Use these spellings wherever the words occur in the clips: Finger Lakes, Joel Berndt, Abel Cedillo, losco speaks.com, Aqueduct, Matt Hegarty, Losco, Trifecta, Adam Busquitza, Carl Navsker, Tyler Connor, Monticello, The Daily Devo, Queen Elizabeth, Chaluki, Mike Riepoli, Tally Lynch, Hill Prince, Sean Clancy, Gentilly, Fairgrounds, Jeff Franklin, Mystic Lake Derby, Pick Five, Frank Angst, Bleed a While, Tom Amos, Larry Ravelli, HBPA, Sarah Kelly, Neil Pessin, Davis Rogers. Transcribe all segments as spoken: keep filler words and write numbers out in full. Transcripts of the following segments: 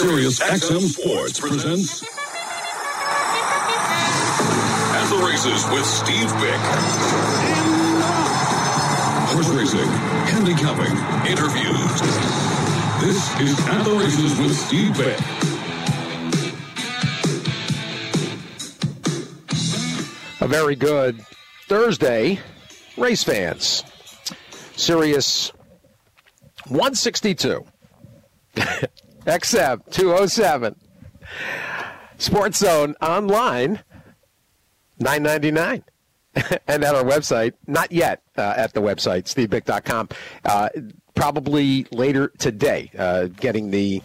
Sirius X M Sports presents At the Races with Steve Bick. Horse racing, handicapping, interviews. This is At the Races with Steve Bick. A very good Thursday, race fans. Sirius one sixty-two. X M two oh seven. Sports Zone online, nine ninety-nine. And at our website, not yet uh, at the website, steve bick dot com. Uh, probably later today, uh, getting the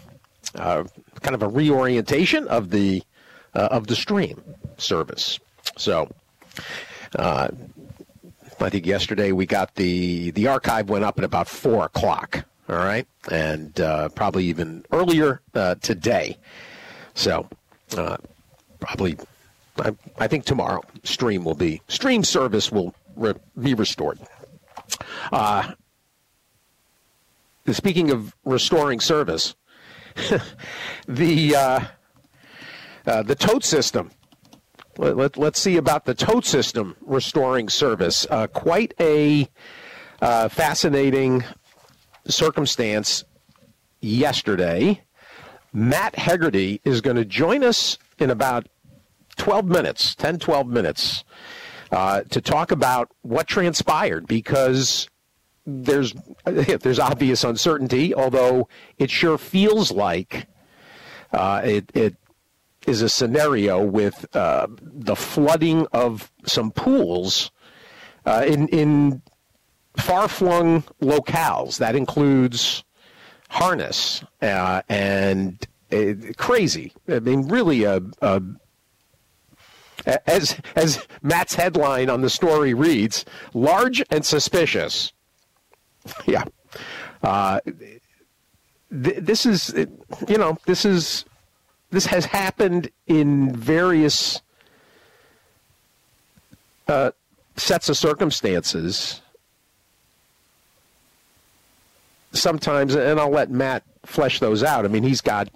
uh, kind of a reorientation of the uh, of the stream service. So uh, I think yesterday we got the, the archive went up at about four o'clock. All right, and uh, probably even earlier uh, today. So uh, probably, I, I think tomorrow, stream will be, stream service will re- be restored. Uh, speaking of restoring service, the uh, uh, the tote system, let, let, let's see about the tote system restoring service. Uh, quite a uh, fascinating circumstance yesterday. Matt Hegarty is going to join us in about twelve minutes, ten, twelve minutes, uh, to talk about what transpired, because there's there's obvious uncertainty, although it sure feels like uh, it, it is a scenario with uh, the flooding of some pools uh, in in far-flung locales. That includes harness uh, and uh, crazy. I mean, really, a, a, as as Matt's headline on the story reads, large and suspicious. Yeah. Uh, th- this is, you know, this is, this has happened in various uh, sets of circumstances. Sometimes, and I'll let Matt flesh those out. I mean, he's got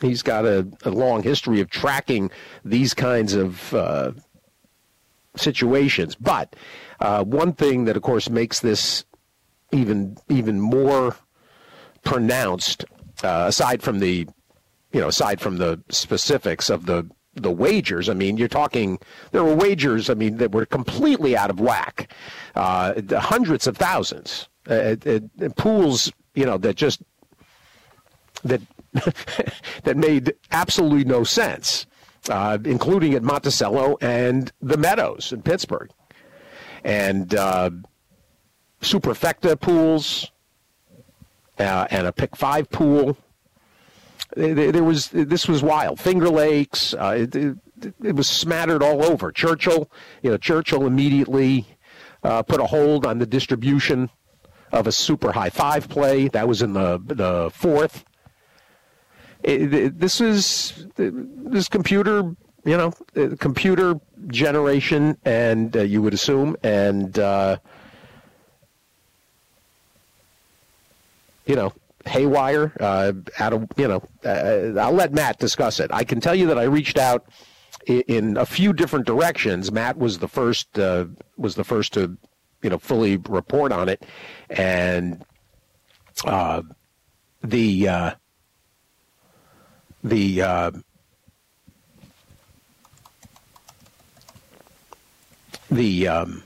he's got a, a long history of tracking these kinds of uh, situations. But uh, one thing that, of course, makes this even even more pronounced, uh, aside from the you know aside from the specifics of the the wagers. I mean, you're talking there were wagers. I mean, that were completely out of whack, uh, hundreds of thousands. Uh, uh, uh, pools, you know, that just that that made absolutely no sense, uh, including at Monticello and the Meadows in Pittsburgh, and uh, Superfecta pools, uh, and a Pick Five pool. There, there was this was wild. Finger Lakes, uh, it, it, it was smattered all over. Churchill, you know, Churchill immediately uh, put a hold on the distribution of a super high five play that was in the the fourth. It, it, this is this computer, you know, computer generation, and uh, you would assume, and uh, you know, haywire uh, out of you know. Uh, I'll let Matt discuss it. I can tell you that I reached out in, in a few different directions. Matt was the first uh, was the first to. you know, fully report on it. And uh, the, uh, the, uh, the, um,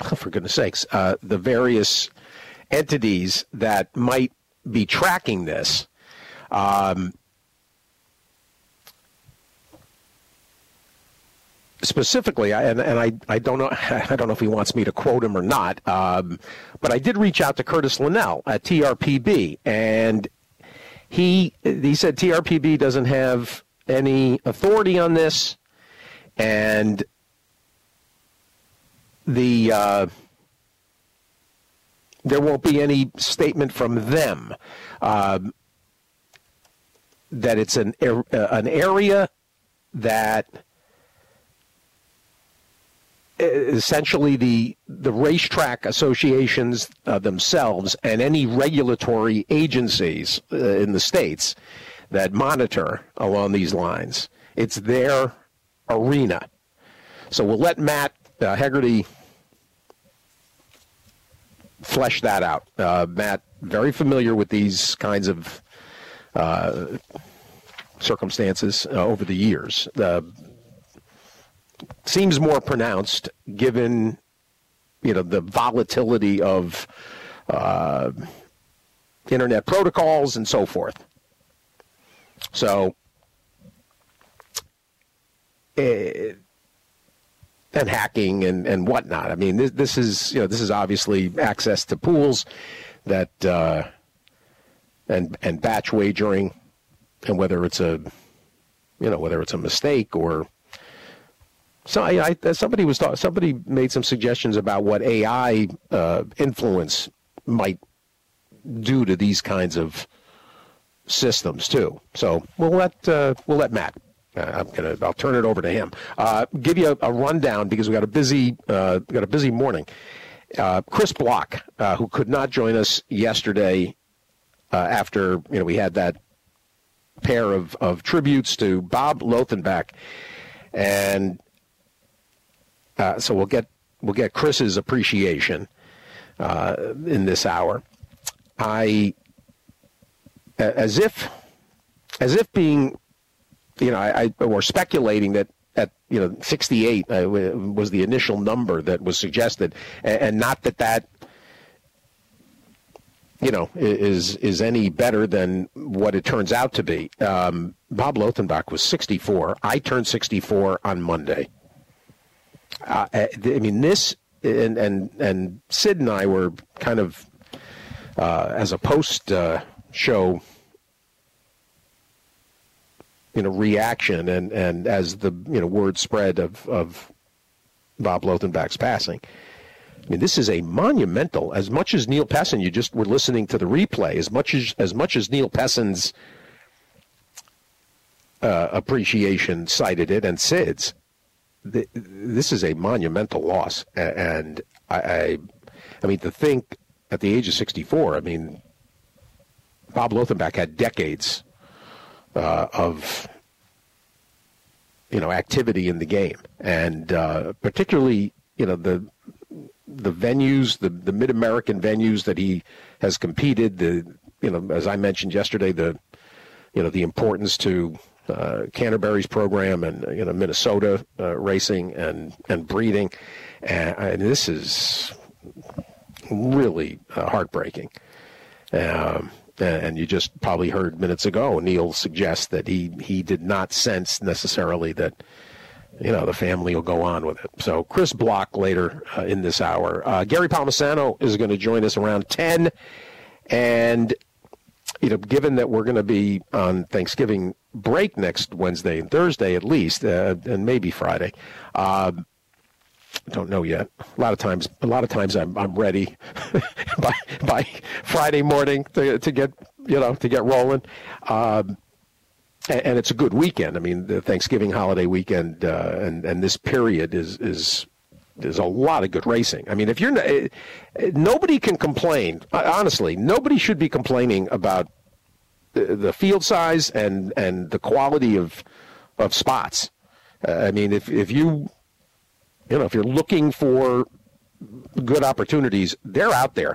oh, for goodness sakes, uh, the various entities that might be tracking this, um, specifically, and, and I, I don't know I don't know if he wants me to quote him or not, um, but I did reach out to Curtis Linnell at T R P B, and he he said T R P B doesn't have any authority on this, and the uh, there won't be any statement from them uh, that it's an an area that essentially the the racetrack associations uh, themselves and any regulatory agencies uh, in the states that monitor along these lines. It's their arena. So we'll let Matt uh, Hegarty flesh that out. Uh, Matt, very familiar with these kinds of uh, circumstances uh, over the years. Uh, seems more pronounced given, you know, the volatility of uh, internet protocols and so forth. So, it, and hacking and, and whatnot. I mean, this, this is, you know, this is obviously access to pools that, uh, and, and batch wagering, and whether it's a, you know, whether it's a mistake or, so I, I, somebody was talk, somebody made some suggestions about what A I uh, influence might do to these kinds of systems too. So we'll let uh, we'll let Matt. Uh, I'm gonna I'll turn it over to him. Uh, give you a, a rundown because we got a busy uh, got a busy morning. Uh, Chris Block, uh, who could not join us yesterday uh, after you know we had that pair of of tributes to Bob Lothenbach, and Uh, so we'll get we'll get Chris's appreciation uh, in this hour. I as if as if being you know I, I or speculating that at you know sixty-eight uh, was the initial number that was suggested, and, and not that that you know is is any better than what it turns out to be. Um, Bob Lothenbach was sixty-four. I turned sixty-four on Monday. Uh, I mean, this, and, and and Sid and I were kind of, uh, as a post-show, uh, you know, reaction, and, and as the, you know, word spread of, of Bob Lothenbach's passing. I mean, this is a monumental, as much as Neil Pesson, you just were listening to the replay, as much as, as, much as Neil Pesson's uh, appreciation cited it, and Sid's. This is a monumental loss, and I, I, I mean, to think at the age of sixty-four, I mean, Bob Lothenbach had decades uh, of, you know, activity in the game, and uh, particularly, you know, the the venues, the the Mid-American venues that he has competed. The, you know, as I mentioned yesterday, the, you know, the importance to Uh, Canterbury's program, and you know Minnesota uh, racing and and breeding, and, and this is really uh, heartbreaking. Um, and you just probably heard minutes ago Neil suggests that he he did not sense necessarily that you know the family will go on with it. So Chris Block later uh, in this hour. Uh, Gary Palmisano is going to join us around ten, and you know given that we're going to be on Thanksgiving break next Wednesday and Thursday at least, uh, and maybe Friday. Uh, don't know yet. A lot of times, a lot of times I'm I'm ready by by Friday morning to to get you know to get rolling. Um, and, and it's a good weekend. I mean, the Thanksgiving holiday weekend uh, and and this period is is there's a lot of good racing. I mean, if you're not, nobody can complain. Honestly, nobody should be complaining about the field size and, and the quality of of spots. Uh, I mean, if if you you know if you're looking for good opportunities, they're out there.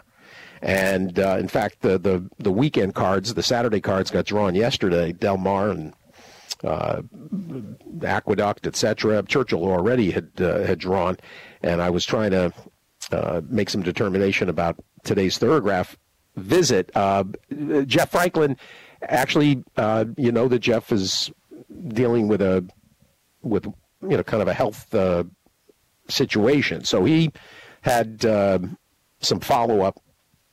And uh, in fact, the, the the weekend cards, the Saturday cards, got drawn yesterday. Del Mar and uh, Aqueduct, et cetera. Churchill already had uh, had drawn, and I was trying to uh, make some determination about today's thoroughgraph visit. Uh, Jeff Franklin. Actually, uh, you know that Jeff is dealing with a, with you know, kind of a health uh, situation. So he had uh, some follow-up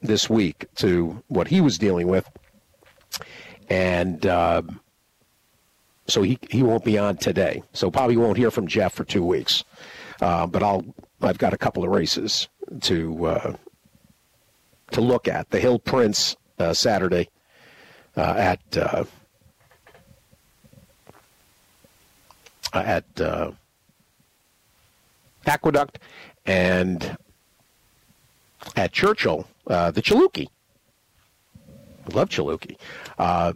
this week to what he was dealing with, and uh, so he he won't be on today. So probably won't hear from Jeff for two weeks. Uh, but I'll I've got a couple of races to uh, to look at. The Hill Prince uh, Saturday. Uh, at uh, at uh, Aqueduct, and at Churchill, uh, the Chaluki. I love Chaluki. Uh,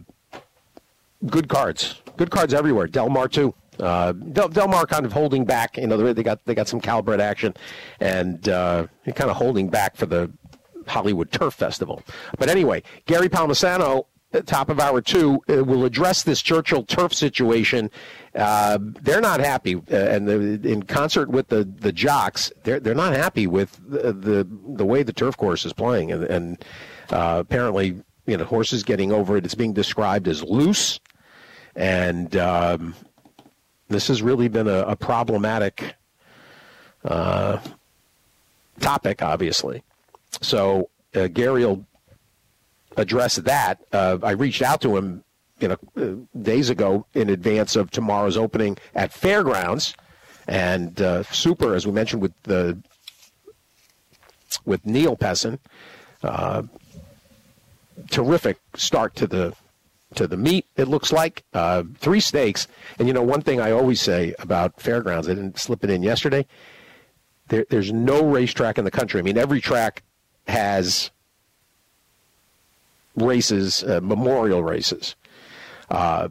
good cards. Good cards everywhere. Del Mar, too. Uh, Del, Del Mar kind of holding back. You know, they got they got some Calbred action, and uh, kind of holding back for the Hollywood Turf Festival. But anyway, Gary Palmisano, top of hour two, will address this Churchill turf situation. Uh, they're not happy, uh, and the, in concert with the, the jocks, they're they're not happy with the the, the way the turf course is playing, and, and uh, apparently, you know, horses getting over it. It's being described as loose, and um, this has really been a, a problematic uh, topic, obviously. So uh, Gary will address that. Uh, I reached out to him, you know, uh, days ago in advance of tomorrow's opening at Fairgrounds, and uh, Super, as we mentioned with the with Neil Pessin, uh, terrific start to the to the meet. It looks like uh, three stakes, and you know, one thing I always say about Fairgrounds, I didn't slip it in yesterday. There, there's no racetrack in the country. I mean, every track has races, uh, memorial races. Uh,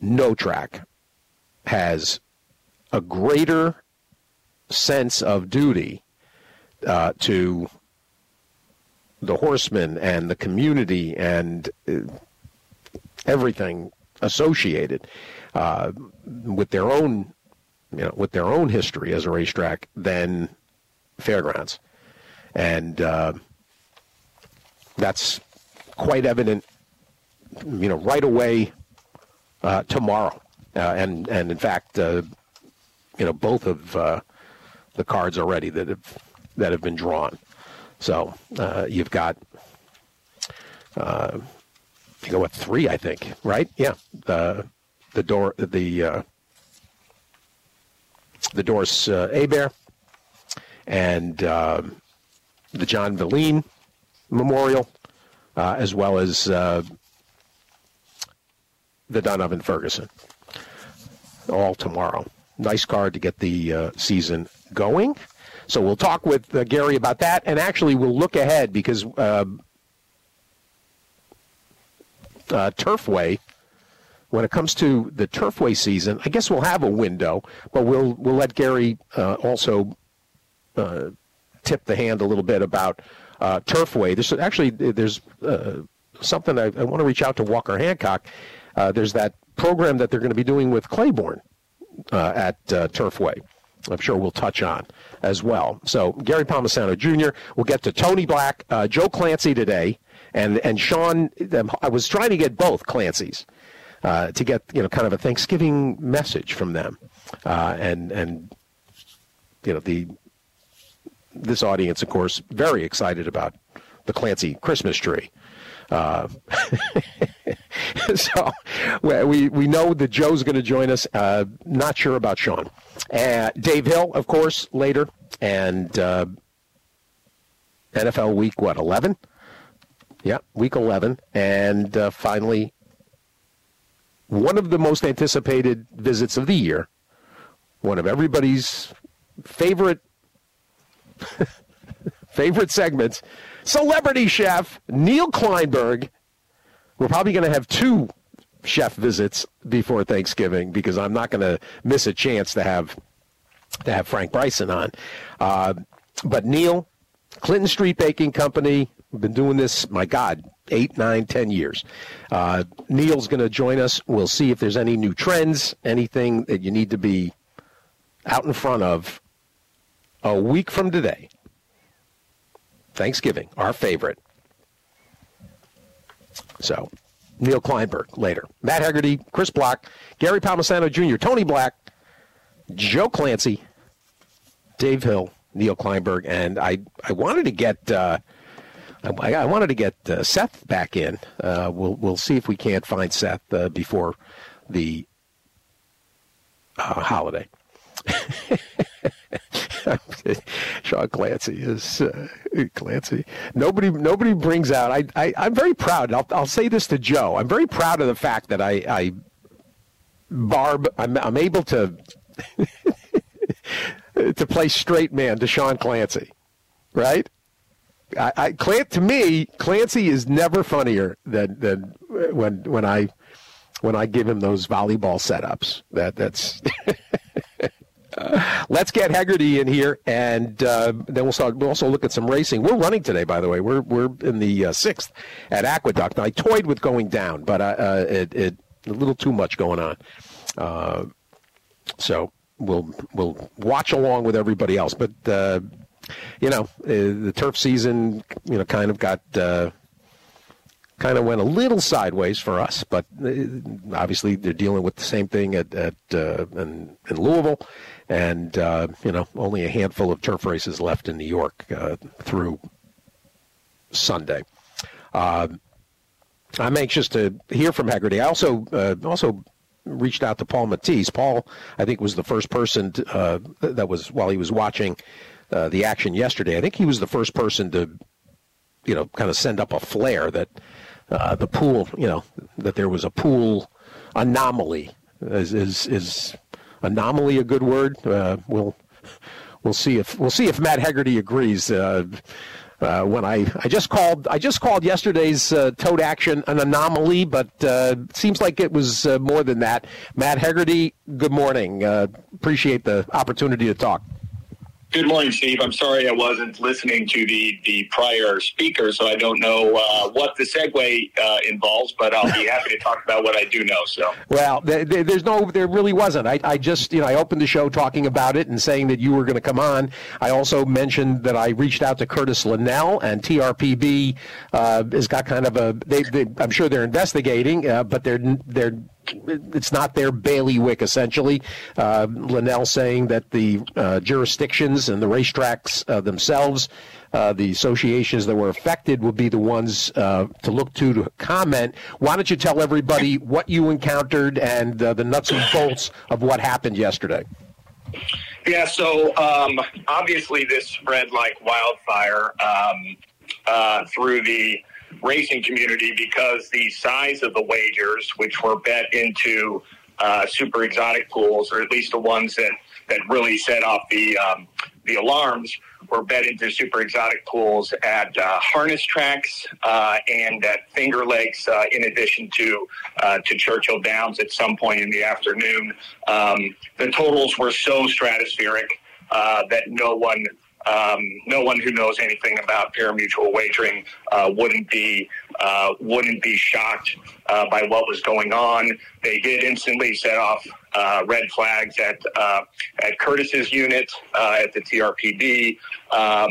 no track has a greater sense of duty uh, to the horsemen and the community and uh, everything associated uh, with their own, you know, with their own history as a racetrack than Fairgrounds. And uh, that's quite evident, you know, right away uh, tomorrow. Uh, and, and in fact, uh, you know, both of uh, the cards already that have, that have been drawn. So uh, you've got, uh, you go with three, I think, right? Yeah. The, the door, the, uh, the Doris uh, Hebert, and uh, the John Villeen Memorial, uh, as well as uh, the Donovan Ferguson, all tomorrow. Nice card to get the uh, season going. So we'll talk with uh, Gary about that, and actually we'll look ahead because uh, uh, Turfway, when it comes to the Turfway season, I guess we'll have a window, but we'll we'll let Gary uh, also uh, tip the hand a little bit about uh, Turfway. There's actually there's uh, something I, I want to reach out to Walker Hancock. Uh, there's that program that they're going to be doing with Claiborne uh, at uh, Turfway. I'm sure we'll touch on as well. So Gary Palmisano Junior We'll get to Tony Black, uh, Joe Clancy today, and and Sean. I was trying to get both Clancys. Uh, to get, you know, kind of a Thanksgiving message from them, uh, and and you know the this audience, of course, very excited about the Clancy Christmas tree. Uh, so we we know that Joe's going to join us. Uh, not sure about Sean. Uh, Dave Hill, of course, later, and uh, N F L Week what eleven? Yeah, Week eleven, and uh, finally. One of the most anticipated visits of the year, one of everybody's favorite favorite segments, Celebrity Chef Neil Kleinberg. We're probably going to have two chef visits before Thanksgiving because I'm not going to miss a chance to have to have Frank Bryson on. Uh, but Neil, Clinton Street Baking Company, we've been doing this, my God, eight, nine, ten years. Uh, Neil's going to join us. We'll see if there's any new trends, anything that you need to be out in front of a week from today. Thanksgiving, our favorite. So, Neil Kleinberg later. Matt Hegarty, Chris Block, Gary Palmisano Junior, Tony Black, Joe Clancy, Dave Hill, Neil Kleinberg, and I, I wanted to get... Uh, I wanted to get uh, Seth back in. Uh, we'll we'll see if we can't find Seth uh, before the uh, holiday. Sean Clancy is uh, Clancy. Nobody nobody brings out. I, I I'm very proud. I'll I'll say this to Joe. I'm very proud of the fact that I I barb. I'm I'm able to to play straight man to Sean Clancy, right? I, I Clancy, to me, Clancy is never funnier than than when when I when I give him those volleyball setups. That that's. Uh, let's get Hegarty in here, and uh, then we'll start. We'll also look at some racing. We're running today, by the way. We're we're in the uh, sixth at Aqueduct. Now, I toyed with going down, but I, uh, it it a little too much going on. Uh, so we'll we'll watch along with everybody else. But uh, you know, uh, the turf season, you know, kind of got uh, kind of went a little sideways for us. But obviously, they're dealing with the same thing at at uh, in, in Louisville. And, uh, you know, only a handful of turf races left in New York uh, through Sunday. Uh, I'm anxious to hear from Hegarty. I also uh, also reached out to Paul Matisse. Paul, I think, was the first person to, uh, that was, while he was watching uh, the action yesterday, I think he was the first person to, you know, kind of send up a flare that uh, the pool, you know, that there was a pool anomaly is is, is anomaly a good word? Uh, we'll we'll see if we'll see if Matt Hegarty agrees. Uh, uh, when I, I just called I just called yesterday's uh, Tote action an anomaly, but uh, it seems like it was uh, more than that. Matt Hegarty, good morning. Uh, appreciate the opportunity to talk. Good morning, Steve. I'm sorry I wasn't listening to the, the prior speaker, so I don't know uh, what the segue uh, involves, but I'll be happy to talk about what I do know. So, well, there, there's no, there really wasn't. I, I just, you know, I opened the show talking about it and saying that you were going to come on. I also mentioned that I reached out to Curtis Linnell, and T R P B uh, has got kind of a. They, they, I'm sure they're investigating, uh, but they're they're. It's not their bailiwick, essentially. Uh, Linnell saying that the uh, jurisdictions and the racetracks uh, themselves, uh, the associations that were affected, will be the ones uh, to look to to comment. Why don't you tell everybody what you encountered and uh, the nuts and bolts of what happened yesterday? Yeah, so um, obviously this spread like wildfire um, uh, through the racing community because the size of the wagers, which were bet into uh, super exotic pools, or at least the ones that, that really set off the um, the alarms, were bet into super exotic pools at uh, harness tracks uh, and at Finger Lakes, uh, in addition to uh, to Churchill Downs at some point in the afternoon. Um, the totals were so stratospheric uh, that no one. Um, no one who knows anything about pari-mutuel wagering uh, wouldn't be uh, wouldn't be shocked uh, by what was going on. They did instantly set off uh, red flags at uh, at Curtis's unit uh, at the T R P B, um,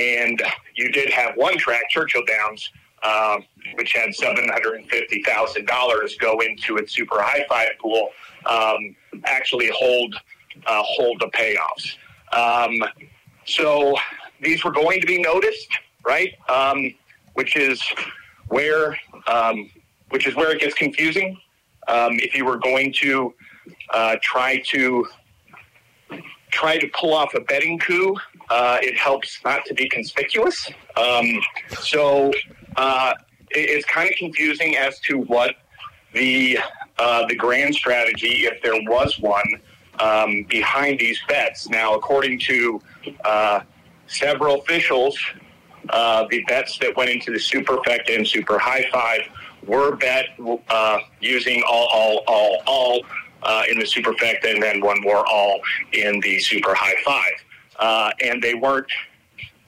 and you did have one track, Churchill Downs, uh, which had seven hundred and fifty thousand dollars go into its super high five pool, um, actually hold uh, hold the payoffs. Um, So these were going to be noticed, right? Um, which is where um, which is where it gets confusing. Um, if you were going to uh, try to try to pull off a betting coup, uh, it helps not to be conspicuous. Um, so uh, it, it's kind of confusing as to what the uh, the grand strategy, if there was one, Um, behind these bets. Now, according to uh, several officials, uh, the bets that went into the Superfecta and Super High Five were bet uh, using all, all, all, all uh, in the Superfecta, and then one more all in the Super High Five. Uh, and they weren't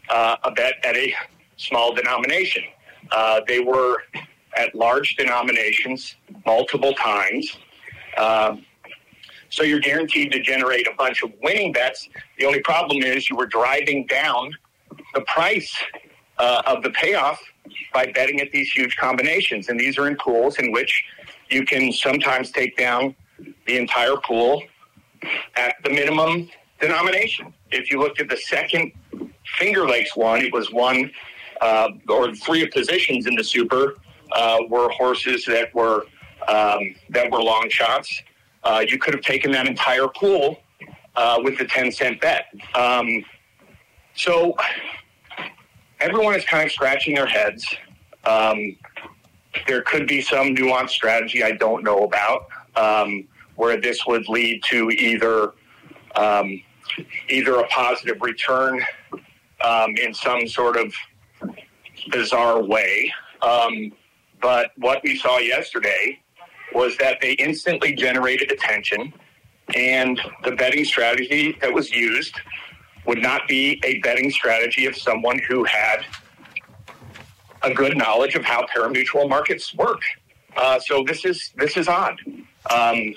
uh, a bet at a small denomination. Uh, they were at large denominations multiple times. Uh, So you're guaranteed to generate a bunch of winning bets. The only problem is you were driving down the price uh, of the payoff by betting at these huge combinations. And these are in pools in which you can sometimes take down the entire pool at the minimum denomination. If you looked at the second Finger Lakes one, it was one uh, or three positions in the Super uh, were horses that were um, that were long shots. Uh, you could have taken that entire pool uh, with the ten cent bet. Um, so everyone is kind of scratching their heads. Um, there could be some nuanced strategy I don't know about, um, where this would lead to either um, either a positive return um, in some sort of bizarre way. Um, but what we saw yesterday was that they instantly generated attention, and the betting strategy that was used would not be a betting strategy of someone who had a good knowledge of how pari-mutuel markets work. Uh, so this is this is odd. Um,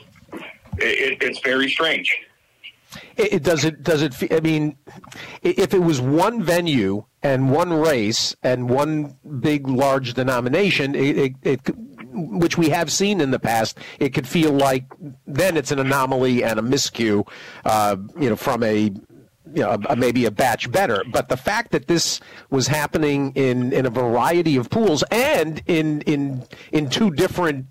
it, it's very strange. It, it does it does it. I mean, if it was one venue and one race and one big large denomination, it, it, it which we have seen in the past, it could feel like then it's an anomaly and a miscue, uh, you know, from a. You know, maybe a batch better, but the fact that this was happening in, in a variety of pools and in in in two different,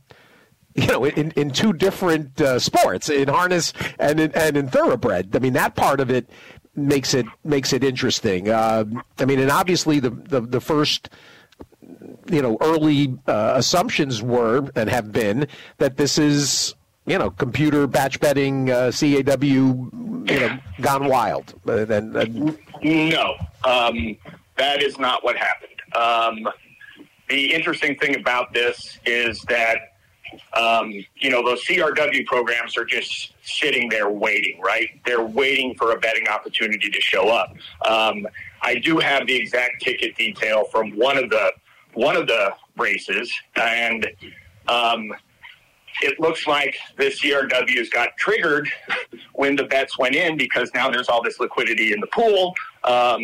you know, in, in two different uh, sports, in harness and in, and in thoroughbred. I mean, that part of it makes it makes it interesting. Uh, I mean, and obviously the the, the first. You know, early uh, assumptions were and have been that this is. You know, computer batch betting, uh, C A W, you know, gone wild. Uh, and, and... No, um, that is not what happened. Um, the interesting thing about this is that, um, you know, those C R W programs are just sitting there waiting, right? They're waiting for a betting opportunity to show up. Um, I do have the exact ticket detail from one of the one of the races, and. Um, It looks like the C R Ws got triggered when the bets went in because now there's all this liquidity in the pool. Um,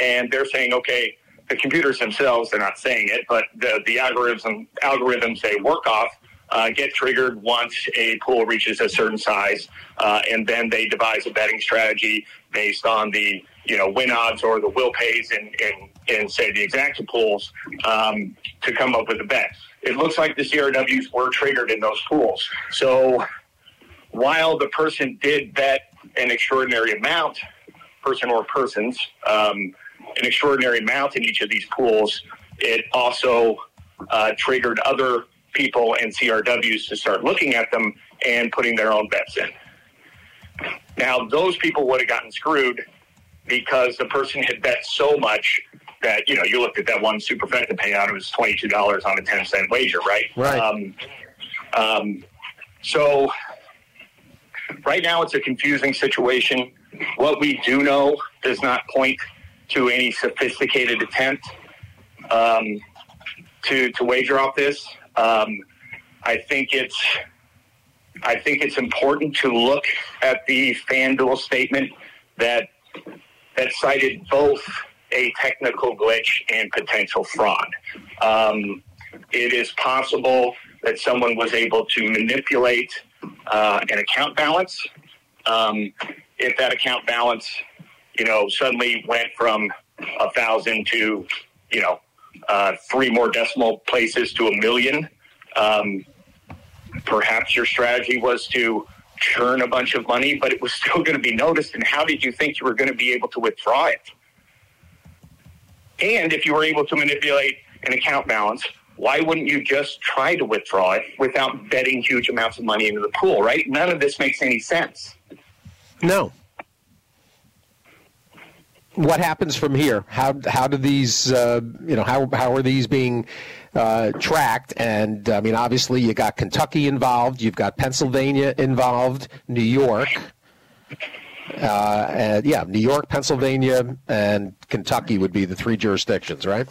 and they're saying, okay, the computers themselves, they're not saying it, but the, the algorithm, algorithms they work off uh, get triggered once a pool reaches a certain size. Uh, and then they devise a betting strategy based on the, you know, win odds or the will pays in, in, in say, the exacta pools um, to come up with a bet. It looks like the C R Ws were triggered in those pools. So while the person did bet an extraordinary amount, person or persons, um, an extraordinary amount in each of these pools, it also uh, triggered other people and C R Ws to start looking at them and putting their own bets in. Now, those people would have gotten screwed because the person had bet so much that, you know, you looked at that one Superfecta payout, it was twenty-two dollars on a ten cent wager, right? Right. Um, um, so right now it's a confusing situation. What we do know does not point to any sophisticated attempt um, to to wager off this. Um, I think it's I think it's important to look at the FanDuel statement that that cited both a technical glitch and potential fraud. Um, it is possible that someone was able to manipulate uh, an account balance. Um, if that account balance, you know, suddenly went from a thousand to, you know, uh, three more decimal places to a million, um, perhaps your strategy was to churn a bunch of money, but it was still going to be noticed. And how did you think you were going to be able to withdraw it? And if you were able to manipulate an account balance, why wouldn't you just try to withdraw it without betting huge amounts of money into the pool, right? None of this makes any sense. No. What happens from here? How how do these, uh, you know, how how are these being uh, tracked? And, I mean, obviously you got Kentucky involved. You've got Pennsylvania involved, New York. Uh, and yeah, New York, Pennsylvania, and Kentucky would be the three jurisdictions, right?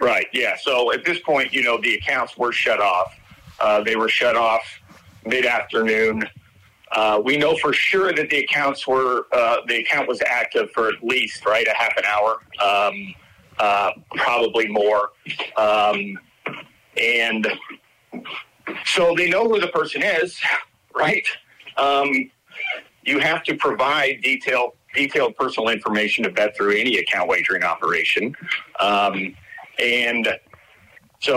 Right, yeah. So at this point, you know, the accounts were shut off. Uh, they were shut off mid-afternoon. Uh, we know for sure that the accounts were, uh, the account was active for at least, right, a half an hour, um, uh, probably more. Um, and so they know who the person is, right? Um You have to provide detailed, detailed personal information to bet through any account wagering operation. Um, and so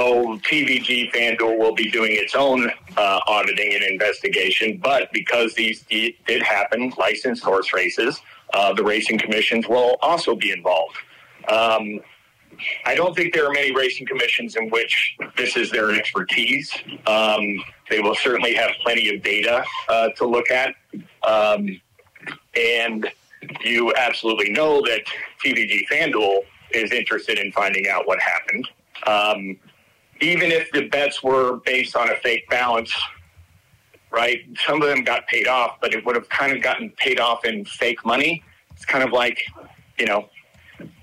T V G, FanDuel will be doing its own uh, auditing and investigation. But because these did happen, licensed horse races, uh, the racing commissions will also be involved. Um, I don't think there are many racing commissions in which this is their expertise. Um, they will certainly have plenty of data uh, to look at. Um, and you absolutely know that T V G FanDuel is interested in finding out what happened. Um, even if the bets were based on a fake balance, right, some of them got paid off, but it would have kind of gotten paid off in fake money. It's kind of like, you know,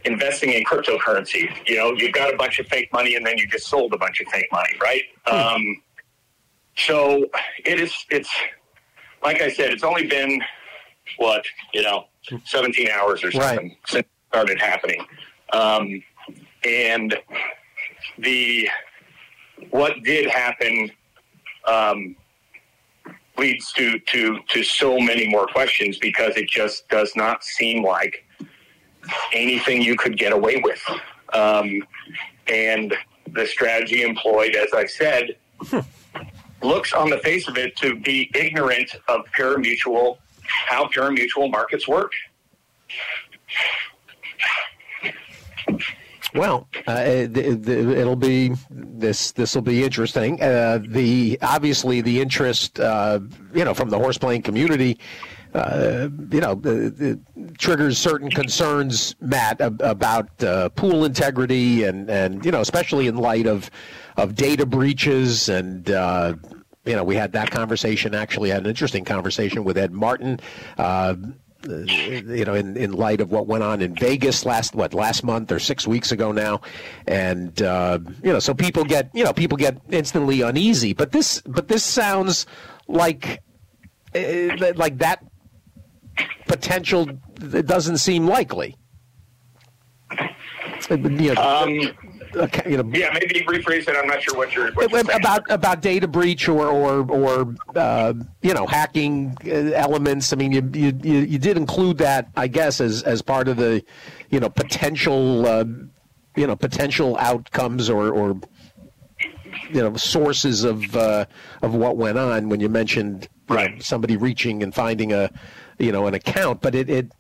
investing in cryptocurrency. You know, you got a bunch of fake money and then you just sold a bunch of fake money, right? Hmm. Um, so it is, it's, like I said, it's only been, what, you know, seventeen hours or something right. since it started happening. Um, and the, what did happen, um, leads to, to, to so many more questions, because it just does not seem like anything you could get away with. Um, and the strategy employed, as I said, looks on the face of it to be ignorant of parimutuel, how parimutuel markets work. Well, uh, it, it, it'll be this. This will be interesting. Uh, the obviously the interest, uh, you know, from the horse playing community, uh, you know, it, it triggers certain concerns, Matt, ab- about uh, pool integrity, and, and you know, especially in light of of data breaches and. Uh, You know, we had that conversation, actually had an interesting conversation with Ed Martin, uh, you know, in, in light of what went on in Vegas last, what, last month or six weeks ago now. And, uh, you know, so people get, you know, people get instantly uneasy. But this, but this sounds like, like that potential doesn't seem likely. You know, um. Okay, you know, yeah, maybe rephrase it. I'm not sure what you're, what you're saying. About, about data breach or, or, or uh, you know, hacking elements. I mean, you, you you did include that, I guess, as as part of the, you know, potential, uh, you know, potential outcomes or, or you know, sources of uh, of what went on when you mentioned right. you know, somebody reaching and finding a, you know, an account. But it, it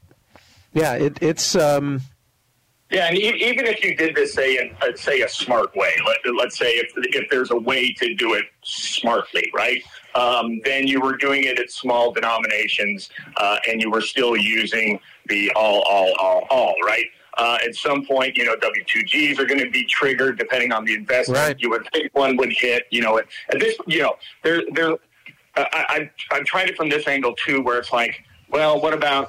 yeah, it, it's... Um, Yeah, and e- even if you did this, say, in, let's say a smart way, Let, let's say if if there's a way to do it smartly, right, um, then you were doing it at small denominations, uh, and you were still using the all, all, all, all, right? Uh, at some point, you know, W two Gs are going to be triggered depending on the investment. Right. You would think one would hit, you know, at this, you know, there, there. Uh, I, I've tried it from this angle, too, where it's like, well, what about...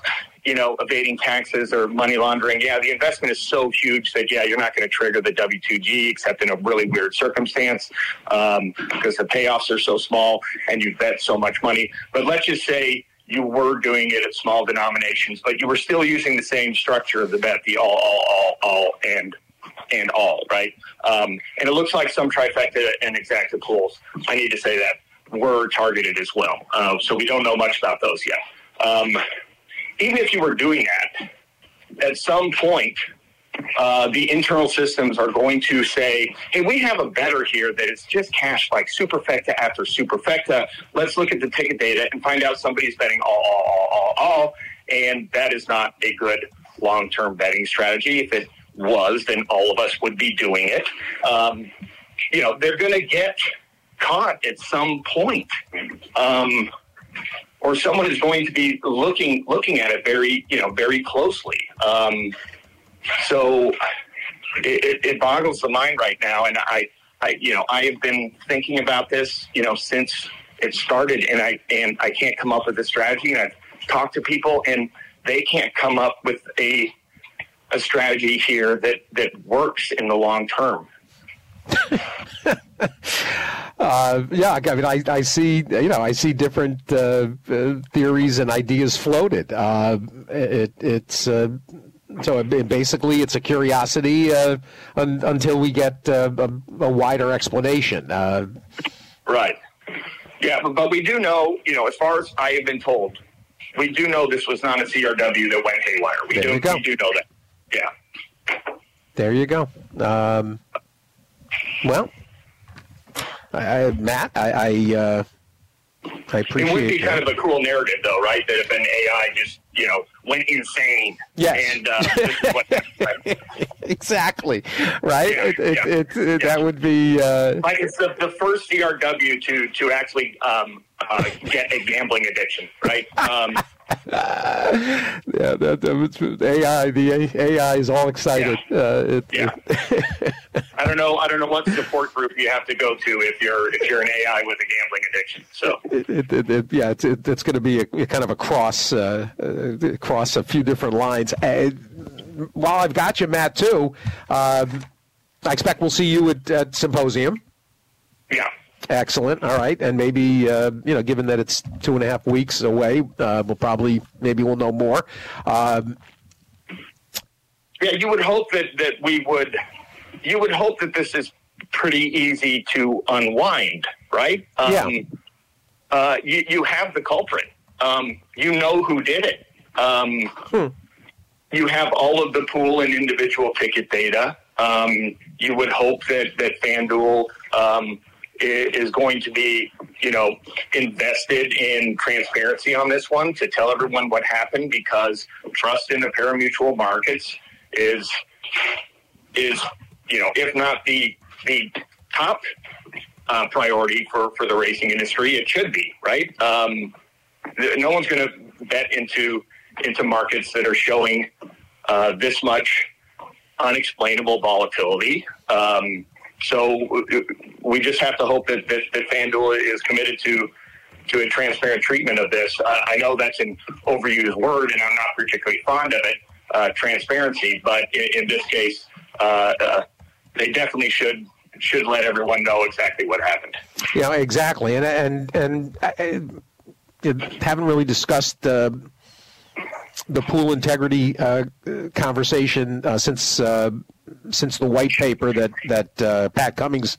you know, evading taxes or money laundering. Yeah, the investment is so huge that, yeah, you're not going to trigger the W two G except in a really weird circumstance um, because the payoffs are so small and you bet so much money. But let's just say you were doing it at small denominations, but you were still using the same structure of the bet, the all, all, all, all, and and all, right? Um, and it looks like some trifecta and exacta pools, I need to say that, were targeted as well. Uh, so we don't know much about those yet. Um Even if you were doing that, at some point, uh, the internal systems are going to say, hey, we have a better here that it's just cash like superfecta after superfecta. Let's look at the ticket data and find out somebody's betting all, all, all, all. And that is not a good long-term betting strategy. If it was, then all of us would be doing it. Um, you know, they're going to get caught at some point. Um Or someone is going to be looking looking at it very, you know, very closely. Um, so it, it boggles the mind right now, and I, I, you know, I have been thinking about this, you know, since it started, and I and I can't come up with a strategy. And I've talked to people, and they can't come up with a a strategy here that that works in the long term. uh, yeah, I mean, I, I see, you know, I see different uh, uh, theories and ideas floated. Uh, it, it's uh, so it, basically it's a curiosity uh, un, until we get uh, a, a wider explanation. Uh, right. Yeah, but, but we do know, you know, as far as I have been told, we do know this was not a C R W that went haywire. We, do, we do know that. Yeah. There you go. Um, Well, I, I, Matt, I I, uh, I appreciate it. It would be kind that. of a cool narrative, though, right? That if an A I just, you know, went insane. Yes. And, uh, this is what happened, right? Exactly. Right? Yeah, it, it, yeah, it, it, yeah. That would be... Uh... Like, it's the, the first C R W to, to actually um, uh, get a gambling addiction, right? Um, yeah, that, that A I, the A I is all excited. Yeah. Uh, it, yeah. It, I don't know. I don't know what support group you have to go to if you're if you're an A I with a gambling addiction. So it, it, it, it, yeah, it's it, it's going to be a, kind of a cross uh, across a few different lines. Uh, while I've got you, Matt, too, uh, I expect we'll see you at, at Symposium. Yeah. Excellent. All right, and maybe uh, you know, given that it's two and a half weeks away, uh, we'll probably maybe we'll know more. Um, yeah, you would hope that, that we would. You would hope that this is pretty easy to unwind, right? Um, yeah. Uh, you you have the culprit. Um, you know who did it. Um, hmm. You have all of the pool and individual ticket data. Um, you would hope that that FanDuel. Um, is going to be, you know, invested in transparency on this one to tell everyone what happened, because trust in the pari-mutuel markets is, is you know, if not the the top uh, priority for, for the racing industry, it should be, right? Um, no one's going to bet into into markets that are showing uh, this much unexplainable volatility. Um So we just have to hope that, that, that FanDuel is committed to to a transparent treatment of this. Uh, I know that's an overused word, and I'm not particularly fond of it, uh, transparency. But in, in this case, uh, uh, they definitely should should let everyone know exactly what happened. Yeah, exactly. And and and I, I haven't really discussed the the pool integrity uh, conversation uh, since. Uh, Since the white paper that that uh, Pat Cummings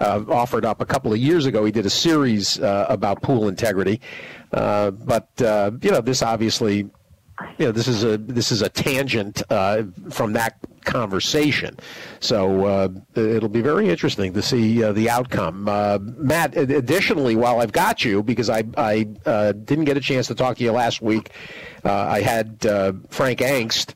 uh, offered up a couple of years ago, he did a series uh, about pool integrity. Uh, but uh, you know, this obviously, you know, this is a this is a tangent uh, from that conversation. So uh, it'll be very interesting to see uh, the outcome. Uh, Matt, additionally, while I've got you, because I I uh, didn't get a chance to talk to you last week, uh, I had uh, Frank Angst.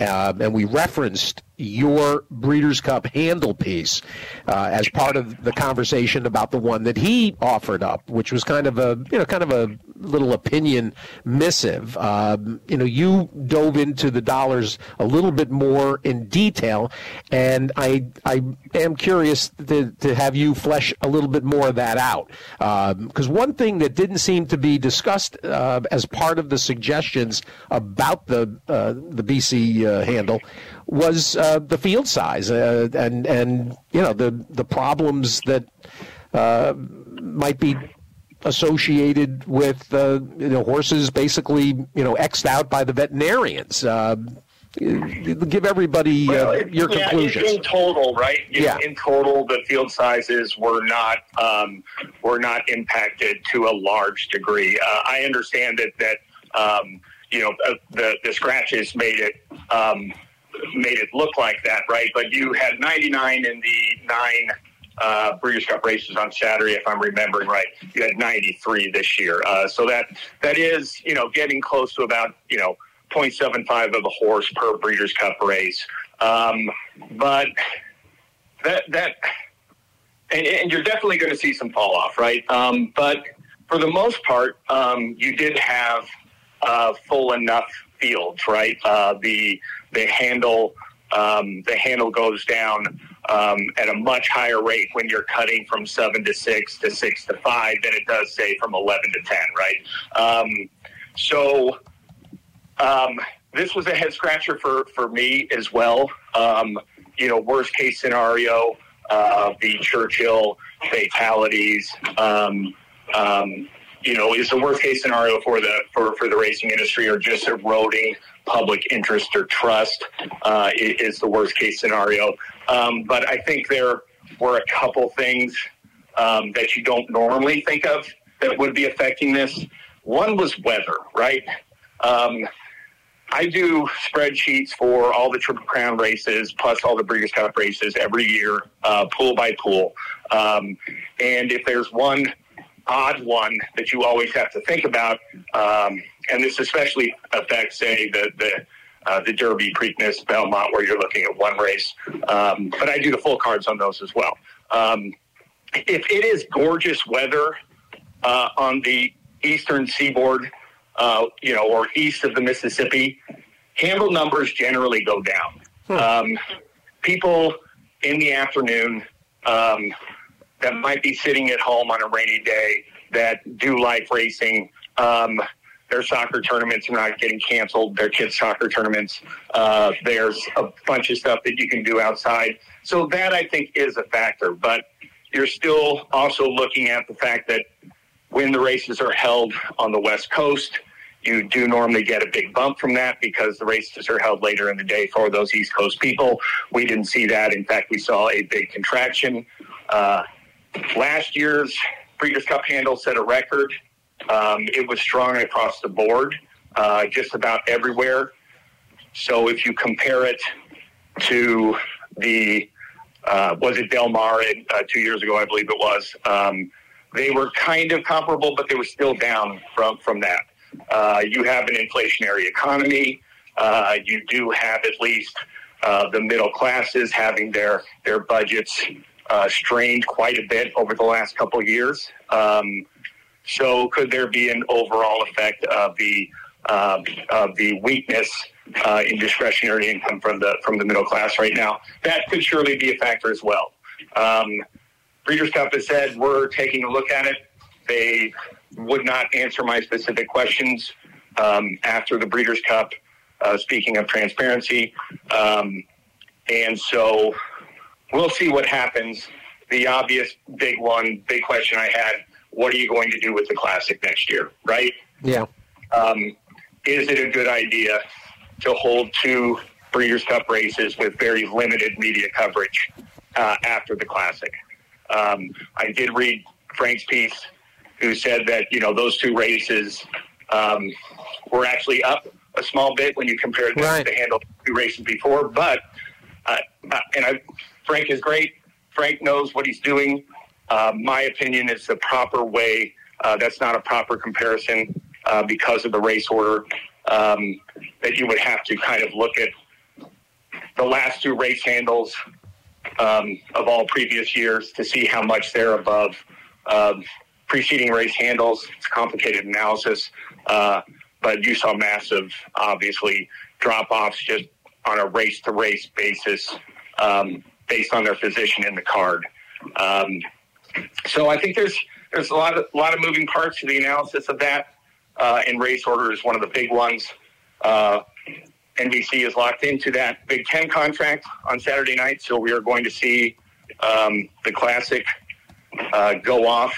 Uh, and we referenced your Breeders' Cup handle piece uh, as part of the conversation about the one that he offered up, which was kind of a you know kind of a little opinion missive. Um, you know, you dove into the dollars a little bit more in detail, and I I am curious to, to have you flesh a little bit more of that out, because um, one thing that didn't seem to be discussed uh, as part of the suggestions about the uh, the B C uh, handle was uh, the field size uh, and and you know the the problems that uh, might be associated with uh, you know horses basically you know X'd out by the veterinarians. Uh, give everybody uh, well, it, your yeah, conclusions. In, in total, right? In, yeah. In total, the field sizes were not um, were not impacted to a large degree. Uh, I understand that that um, you know the the scratches made it. Um, made it look like that, right? But you had ninety-nine in the nine uh, Breeders' Cup races on Saturday, if I'm remembering right. You had ninety-three this year. Uh, so that that is, you know, getting close to about, you know, zero point seven five of a horse per Breeders' Cup race. Um, but that, that and, and you're definitely going to see some fall off, right? Um, but for the most part, um, you did have uh, full enough fields, right? Uh, the the handle um, the handle goes down um, at a much higher rate when you're cutting from seven to six to six to five than it does say from eleven to ten, right? Um, so um, this was a head scratcher for for me as well. Um, you know, worst case scenario, uh, the Churchill fatalities. Um, um, You know, is the worst case scenario for the for, for the racing industry, or just eroding public interest or trust uh, is the worst case scenario. Um, but I think there were a couple things um, that you don't normally think of that would be affecting this. One was weather, right? Um, I do spreadsheets for all the Triple Crown races, plus all the Breeders' Cup races every year, uh, pool by pool. Um, and if there's one odd one that you always have to think about, um, and this especially affects, say, the the, uh, the Derby, Preakness, Belmont, where you're looking at one race. Um, but I do the full cards on those as well. Um, if it is gorgeous weather uh, on the eastern seaboard uh, you know, or east of the Mississippi, handle numbers generally go down. Hmm. Um, people in the afternoon um, that might be sitting at home on a rainy day that do like racing, um, their soccer tournaments are not getting canceled, their kids' soccer tournaments. Uh, there's a bunch of stuff that you can do outside. So that, I think, is a factor. But you're still also looking at the fact that when the races are held on the West Coast, you do normally get a big bump from that because the races are held later in the day for those East Coast people. We didn't see that. In fact, we saw a big contraction. Uh, last year's Breeders' Cup handle set a record. Um, it was strong across the board, uh, just about everywhere. So if you compare it to the, uh, was it Del Mar uh, two years ago, I believe it was, um, they were kind of comparable, but they were still down from, from that. Uh, you have an inflationary economy. Uh, you do have at least uh, the middle classes having their, their budgets uh, strained quite a bit over the last couple of years. Um, so could there be an overall effect of the uh, of the weakness uh, in discretionary income from the from the middle class right now? That could surely be a factor as well. Um, Breeders' Cup has said we're taking a look at it. They would not answer my specific questions um, after the Breeders' Cup, uh, speaking of transparency. Um, and so we'll see what happens. The obvious big one, big question I had, what are you going to do with the Classic next year, right? Yeah. Um, is it a good idea to hold two Breeders' Cup races with very limited media coverage uh, after the Classic? Um, I did read Frank's piece, who said that, you know, those two races um, were actually up a small bit when you compare them right. to the handle two races before. But, uh, and I, Frank is great. Frank knows what he's doing. Uh, my opinion is the proper way. Uh, that's not a proper comparison uh, because of the race order, um, that you would have to kind of look at the last two race handles um, of all previous years to see how much they're above uh, preceding race handles. It's complicated analysis, uh, but you saw massive, obviously, drop-offs just on a race-to-race basis um, based on their position in the card. Um, so I think there's there's a lot of a lot of moving parts to the analysis of that, uh, and race order is one of the big ones. Uh, N B C is locked into that Big Ten contract on Saturday night, so we are going to see um, the Classic uh, go off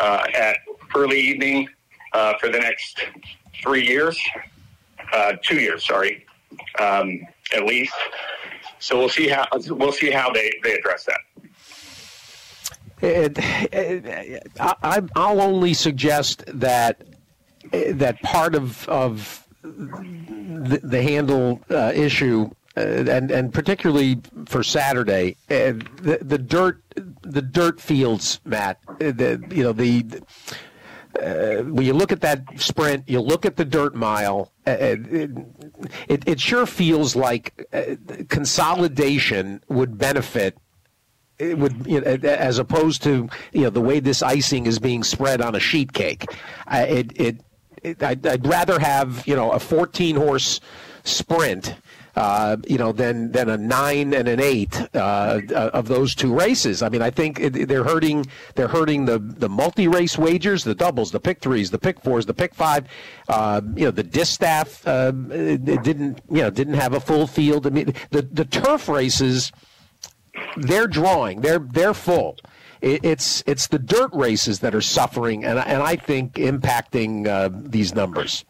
Uh, at early evening uh, for the next three years, uh, two years, sorry, um, at least. So we'll see how we'll see how they, they address that. It, it, I, I'll only suggest that that part of of the, the handle uh, issue. Uh, and and particularly for Saturday, uh, the the dirt the dirt fields, Matt. Uh, the you know the uh, when you look at that sprint, you look at the dirt mile. Uh, it, it it sure feels like uh, consolidation would benefit. It would, you know, as opposed to you know the way this icing is being spread on a sheet cake. Uh, it it, it I'd, I'd rather have you know a fourteen horse sprint. Uh, you know, than than a nine and an eight uh, of those two races. I mean, I think it, they're hurting. They're hurting the, the multi-race wagers, the doubles, the pick threes, the pick fours, the pick five. Uh, you know, the distaff uh, it didn't you know didn't have a full field. I mean, the the turf races, they're drawing. They're they're full. It, it's it's the dirt races that are suffering, and and I think impacting uh, these numbers.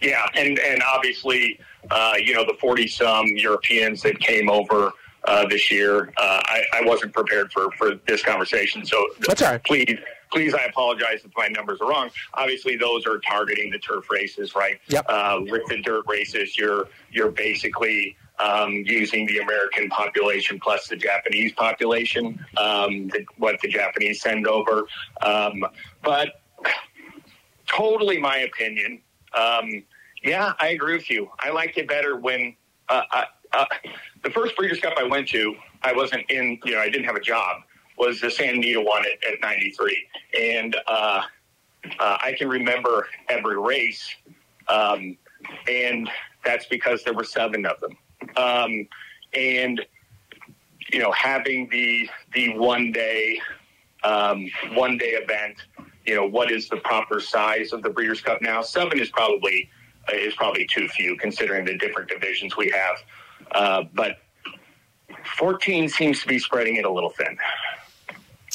Yeah, and and obviously. Uh, you know, the forty-some Europeans that came over uh, this year. Uh, I, I wasn't prepared for, for this conversation, so That's all right. please, please, I apologize if my numbers are wrong. Obviously, those are targeting the turf races, right? Yep. Uh, with the dirt races, you're you're basically um, using the American population plus the Japanese population, um, the, what the Japanese send over. Um, but totally my opinion. Um, Yeah, I agree with you. I liked it better when uh, I, uh, the first Breeders' Cup I went to, I wasn't in, you know, I didn't have a job, was the San Anita one at, at ninety-three. And uh, uh, I can remember every race, um, and that's because there were seven of them. Um, and, you know, having the the one day um, one day event, you know, what is the proper size of the Breeders' Cup now? Seven is probably uh, is probably too few considering the different divisions we have. Uh, but fourteen seems to be spreading it a little thin.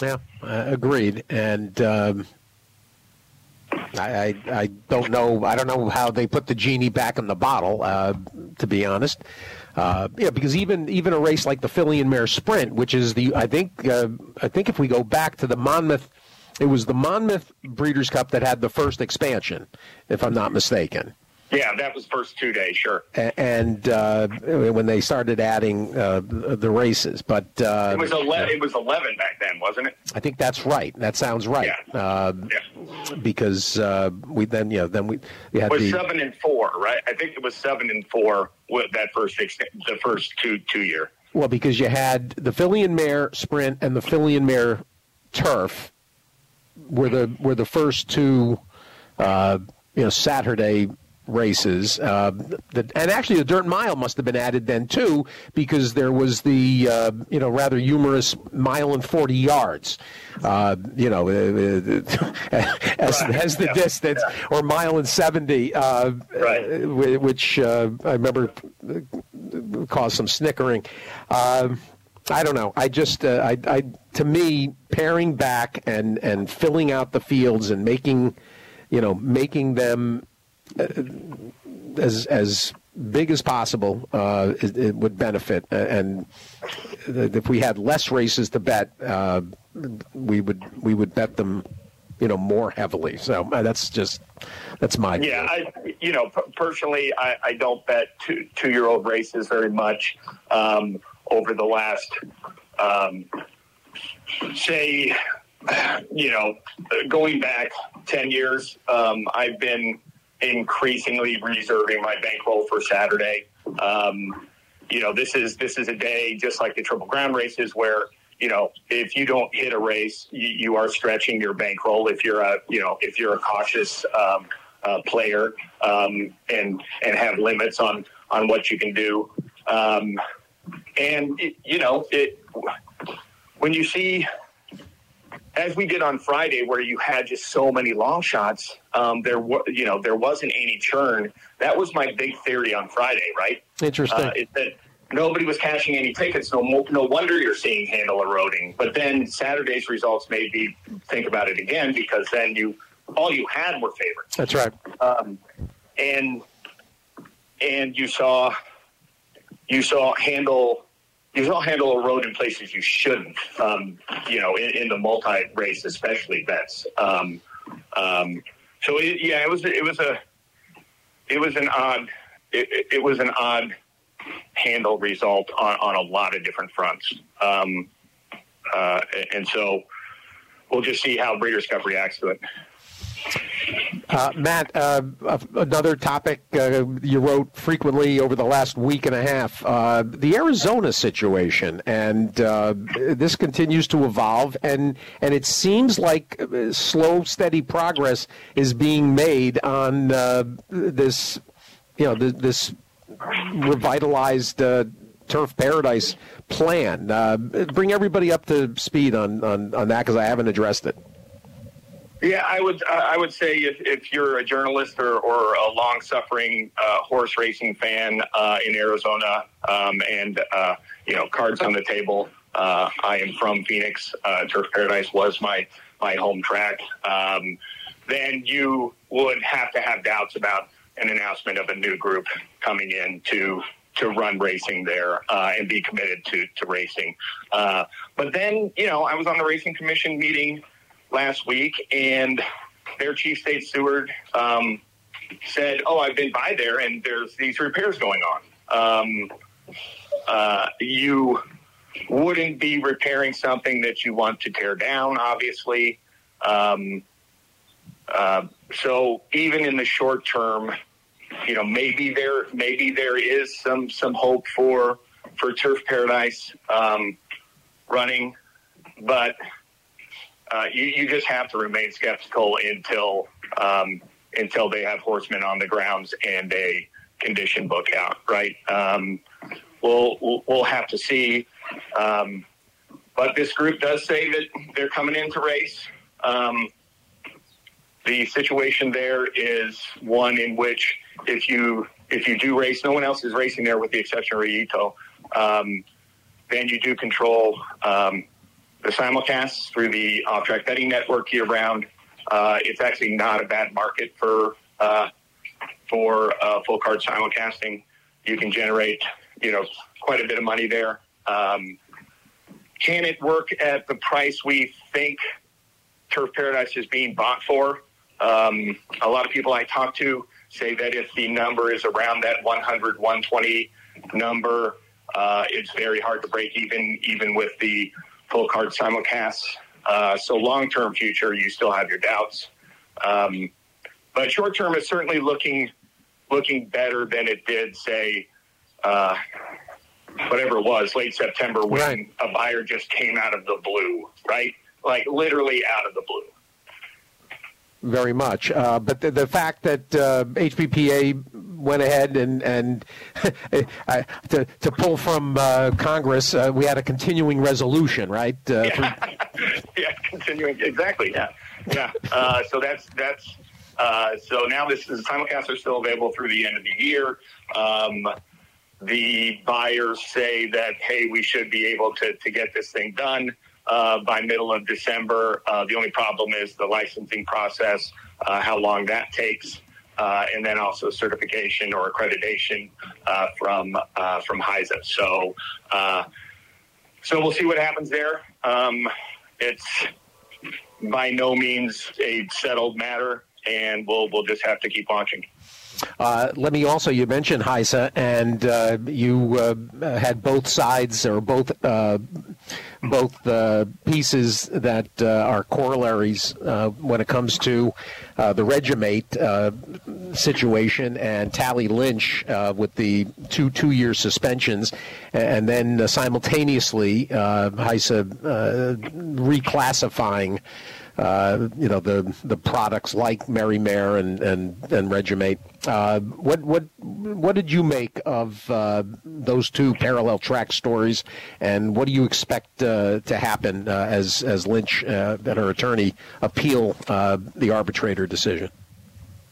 Yeah, uh, agreed. And um, I, I I don't know I don't know how they put the genie back in the bottle. Uh, to be honest, uh, yeah, because even even a race like the Filly and Mare Sprint, which is the I think uh, I think if we go back to the Monmouth, it was the Monmouth Breeders' Cup that had the first expansion, if I'm not mistaken. Yeah, that was first two days, sure. And uh, when they started adding uh, the races, but uh, it was eleven. It was eleven back then, wasn't it? I think that's right. That sounds right. Yeah. Uh, yeah. Because uh, we then, you know, then we, we had it was the seven and four, right? I think it was seven and four with that first the first two two year. Well, because you had the Filly and Mare Sprint and the Filly and Mare Turf were the were the first two, uh, you know, Saturday races, uh, the, and actually the Dirt Mile must have been added then too, because there was the uh, you know rather humorous mile and forty yards, uh, you know, uh, as, as the yeah. distance, yeah. or mile and seventy, uh, right. which uh, I remember caused some snickering. Uh, I don't know. I just uh, I, I to me pairing back and and filling out the fields and making, you know, making them as as big as possible, uh, it, it would benefit. And if we had less races to bet, uh, we would we would bet them, you know, more heavily. So uh, that's just that's my yeah. I, you know, personally, I, I don't bet two two year old races very much. Um, over the last, um, say, you know, going back ten years, um, I've been increasingly reserving my bankroll for Saturday. Um, you know, this is this is a day just like the Triple Crown races where, you know, if you don't hit a race, you, you are stretching your bankroll. If you're a you know if you're a cautious um, uh, player um, and and have limits on on what you can do, um, and it, you know it when you see. As we did on Friday, where you had just so many long shots, um, there were, you know, there wasn't any churn. That was my big theory on Friday, right? Interesting. Uh, is that nobody was cashing any tickets. No, no wonder you're seeing handle eroding. But then Saturday's results made me think about it again, because then you all you had were favorites. That's right. Um, and and you saw you saw handle. You don't handle a road in places you shouldn't, um, you know, in, in the multi-race, especially bets. Um, um, so it, yeah, it was it was a it was an odd it, it was an odd handle result on, on a lot of different fronts, um, uh, and so we'll just see how Breeders' Cup reacts to it. Uh, Matt, uh, another topic uh, you wrote frequently over the last week and a half, uh, the Arizona situation, and uh, this continues to evolve, and, and it seems like slow, steady progress is being made on uh, this, you know, th- this revitalized uh, Turf Paradise plan. Uh, bring everybody up to speed on, on, on that, because I haven't addressed it. Yeah, I would. Uh, I would say if, if you're a journalist or, or a long-suffering uh, horse racing fan uh, in Arizona, um, and uh, you know, cards on the table. Uh, I am from Phoenix. Uh, Turf Paradise was my my home track. Um, then you would have to have doubts about an announcement of a new group coming in to to run racing there uh, and be committed to to racing. Uh, but then, you know, I was on the racing commission meeting last week, and their chief state steward um, said, "Oh, I've been by there, and there's these repairs going on. Um, uh, you wouldn't be repairing something that you want to tear down, obviously. Um, uh, so, even in the short term, you know, maybe there, maybe there is some some hope for for Turf Paradise um, running, but." uh, you, you just have to remain skeptical until um, until they have horsemen on the grounds and a condition book out, right? Um, we'll we'll have to see. Um, but this group does say that they're coming in to race. Um, the situation there is one in which if you if you do race, no one else is racing there with the exception of Rieto. Um, then you do control um, the simulcasts through the off-track betting network year-round. Uh, it's actually not a bad market for uh, for uh, full card simulcasting. You can generate, you know, quite a bit of money there. Um, can it work at the price we think Turf Paradise is being bought for? Um, a lot of people I talk to say that if the number is around that one hundred, one twenty number, uh, it's very hard to break even, even with the full card simulcasts. Uh, so long-term future, you still have your doubts. Um, but short-term is certainly looking looking better than it did, say, uh, whatever it was, late September when right. a buyer just came out of the blue, right? Like literally out of the blue. Very much. Uh, but the, the fact that uh, H B P A went ahead and, and to, to pull from uh, Congress, uh, we had a continuing resolution, right? Uh, yeah. From... yeah, continuing. Exactly, yeah. yeah. Uh, so that's that's uh, so now this is, simulcasts are still available through the end of the year. Um, the buyers say that, hey, we should be able to, to get this thing done. Uh, by middle of December. Uh, the only problem is the licensing process, uh, how long that takes, uh, and then also certification or accreditation uh, from uh, from HISA. So, uh, so we'll see what happens there. Um, it's by no means a settled matter, and we'll we'll just have to keep watching. Uh, let me also, you mentioned HISA, and uh, you uh, had both sides or both uh, both uh, pieces that uh, are corollaries uh, when it comes to uh, the Regimate uh, situation and Tally Lynch uh, with the two two-year suspensions, and then uh, simultaneously uh, HISA uh, reclassifying Uh, you know, the the products like Merry Mare and and and Regimate. Uh, what what what did you make of uh, those two parallel track stories, and what do you expect uh, to happen uh, as as Lynch uh, and her attorney appeal uh, the arbitrator decision?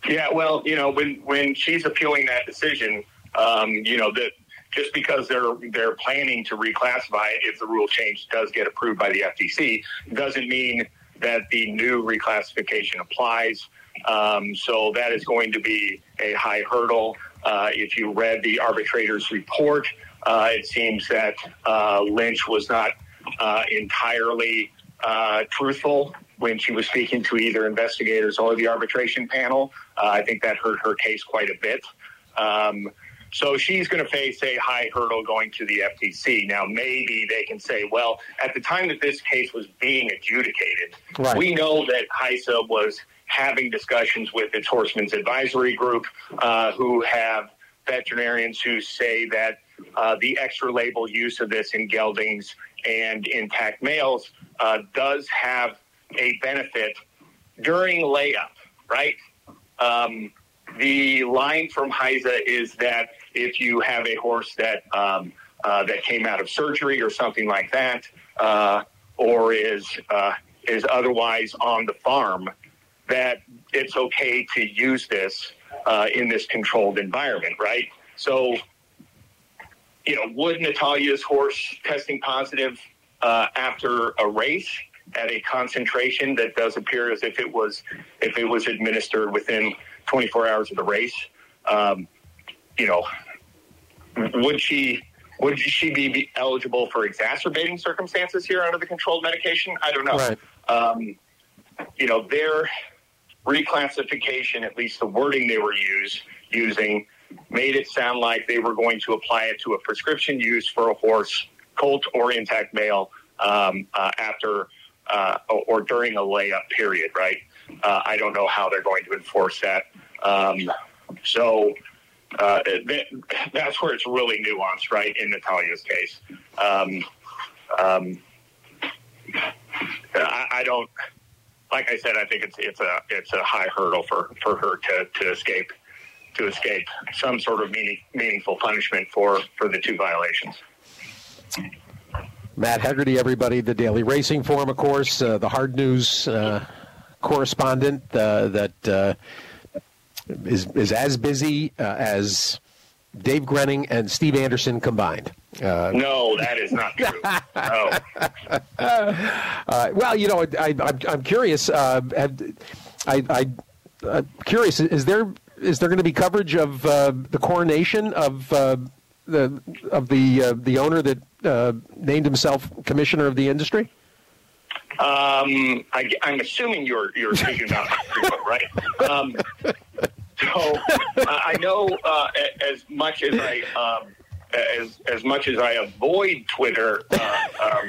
Yeah, well, you know, when when she's appealing that decision, um, you know that just because they're they're planning to reclassify it, if the rule change does get approved by the F T C, doesn't mean that the new reclassification applies. Um, so that is going to be a high hurdle. Uh, if you read the arbitrator's report, uh, it seems that uh, Lynch was not uh, entirely uh, truthful when she was speaking to either investigators or the arbitration panel. Uh, I think that hurt her case quite a bit. Um, so she's going to face a high hurdle going to the F T C. Now, maybe they can say, well, at the time that this case was being adjudicated, right. we know that HISA was having discussions with its Horsemen's Advisory Group, uh, who have veterinarians who say that uh, the extra label use of this in geldings and intact males uh, does have a benefit during layup, right? Um The line from HISA is that if you have a horse that um, uh, that came out of surgery or something like that, uh, or is uh, is otherwise on the farm, that it's okay to use this uh, in this controlled environment, right? So, you know, would Natalia's horse testing positive uh, after a race at a concentration that does appear as if it was if it was administered within twenty-four hours of the race, um, you know, would she would she be eligible for exacerbating circumstances here under the controlled medication? I don't know. Right. Um, you know, their reclassification, at least the wording they were use, using, made it sound like they were going to apply it to a prescription use for a horse, colt or intact male, um, uh, after uh, or during a layup period, right? Uh, I don't know how they're going to enforce that. Um, so uh, th- that's where it's really nuanced, right, in Natalia's case. Um, um, I-, I don't, like I said, I think it's it's a it's a high hurdle for, for her to, to escape to escape some sort of meaning, meaningful punishment for, for the two violations. Matt Hegarty, everybody, the Daily Racing Forum, of course, uh, the hard news uh, correspondent uh, that uh, is is as busy uh, as Dave Grenning and Steve Anderson combined. Uh, no, that is not true. No. Uh, well, you know, I, I, I'm curious. Uh, I, I, I'm curious. Is there is there going to be coverage of uh, the coronation of uh, the of the uh, the owner that uh, named himself commissioner of the industry? Um, I, I'm assuming you're you're speaking about right. Um, so uh, I know uh, as much as I. Um, As as much as I avoid Twitter uh, um,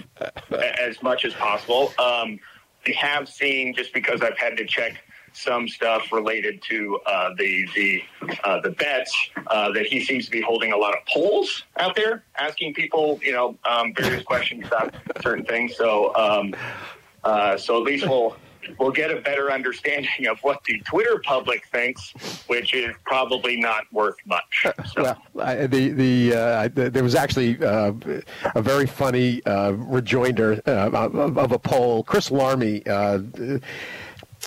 as much as possible, um, I have seen, just because I've had to check some stuff related to uh, the the uh, the bets, uh, that he seems to be holding a lot of polls out there, asking people, you know, um, various questions about certain things. So um, uh, so at least we'll we'll get a better understanding of what the Twitter public thinks, which is probably not worth much. So. Well, I, the the, uh, the there was actually uh, a very funny uh, rejoinder uh, of, of a poll. Chris Larmy, uh,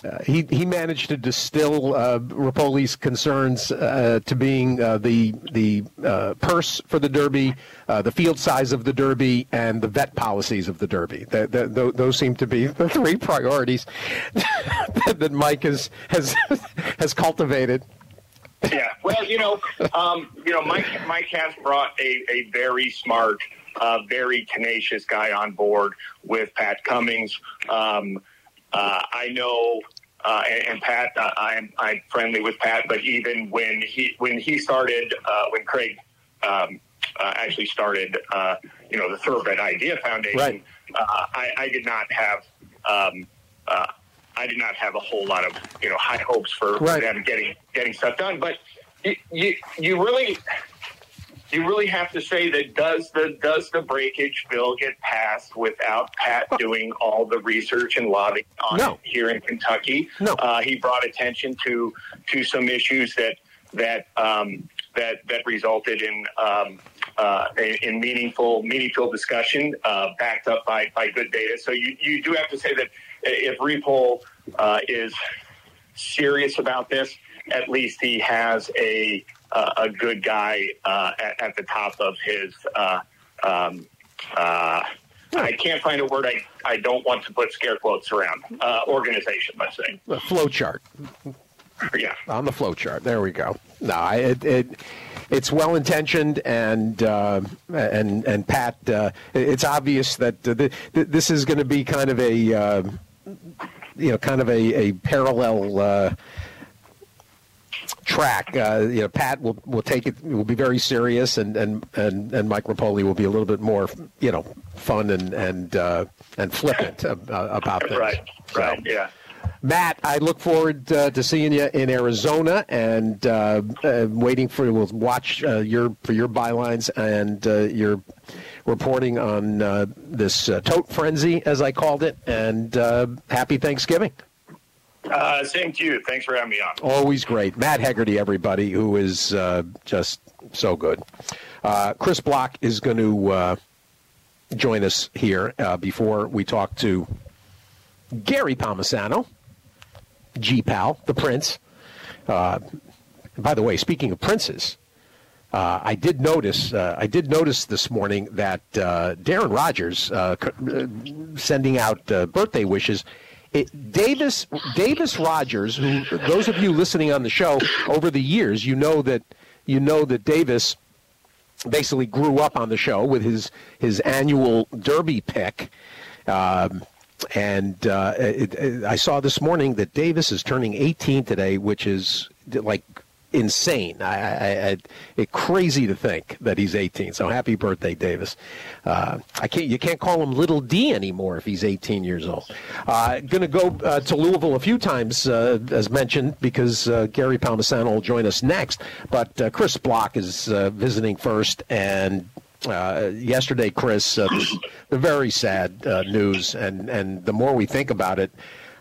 uh, he he managed to distill uh, Rapoli's concerns uh, to being uh, the the uh, purse for the Derby, uh, the field size of the Derby, and the vet policies of the Derby. The, the, the, those seem to be the three priorities that Mike has has has cultivated. Yeah, well, you know, um, you know, Mike Mike has brought a, a very smart, uh, very tenacious guy on board with Pat Cummings. Um, uh, I know. Uh, and, and Pat, uh, I'm I'm friendly with Pat, but even when he when he started, uh, when Craig um, uh, actually started, uh, you know, the Thoroughbred Idea Foundation, right. uh, I, I did not have um, uh, I did not have a whole lot of you know high hopes for right. them getting getting stuff done. But you, you you really you really have to say that does the does the breakage bill get passed without Pat doing all the research and lobbying on no. it here in Kentucky? No, uh, he brought attention to to some issues that that um, that that resulted in um, uh, in meaningful meaningful discussion, uh, backed up by by good data. So you you do have to say that. If Riepol uh, is serious about this, at least he has a uh, a good guy uh, at, at the top of his. Uh, um, uh, I can't find a word. I, I don't want to put scare quotes around uh, organization. Let's say the flow chart. Yeah, on the flow chart. There we go. No, it it it's well intentioned, and uh, and and Pat. Uh, it's obvious that uh, th- this is going to be kind of a. Uh, you know, kind of a, a parallel uh, track. Uh, you know, Pat will will take it, will be very serious, and and, and, and Mike Riepoli will be a little bit more, you know, fun and and uh, and flippant about this. Right, right, so, yeah. Matt, I look forward uh, to seeing you in Arizona, and uh, uh, waiting for we'll watch uh, your for your bylines and uh, your reporting on uh, this uh, tote frenzy, as I called it. And uh, happy Thanksgiving. Uh, same to you. Thanks for having me on. Always great, Matt Hegarty, everybody, who is uh, just so good. Uh, Chris Block is going to uh, join us here uh, before we talk to Gary Palmisano. G-Pal, the prince. Uh, by the way, speaking of princes, uh, I did notice uh, I did notice this morning that uh, Darren Rogers uh, sending out uh, birthday wishes. It, Davis Davis Rogers, who those of you listening on the show over the years, you know that you know that Davis basically grew up on the show with his his annual Derby pick. Um, And uh, it, it, I saw this morning that Davis is turning eighteen today, which is like insane. I, I, I it's crazy to think that he's eighteen. So happy birthday, Davis! Uh, I can't you can't call him Little D anymore if he's eighteen years old. Uh, Going to go uh, to Louisville a few times, uh, as mentioned, because uh, Gary Palmisano will join us next. But uh, Chris Block is uh, visiting first, and uh, yesterday, Chris, uh, the very sad uh, news, and, and the more we think about it,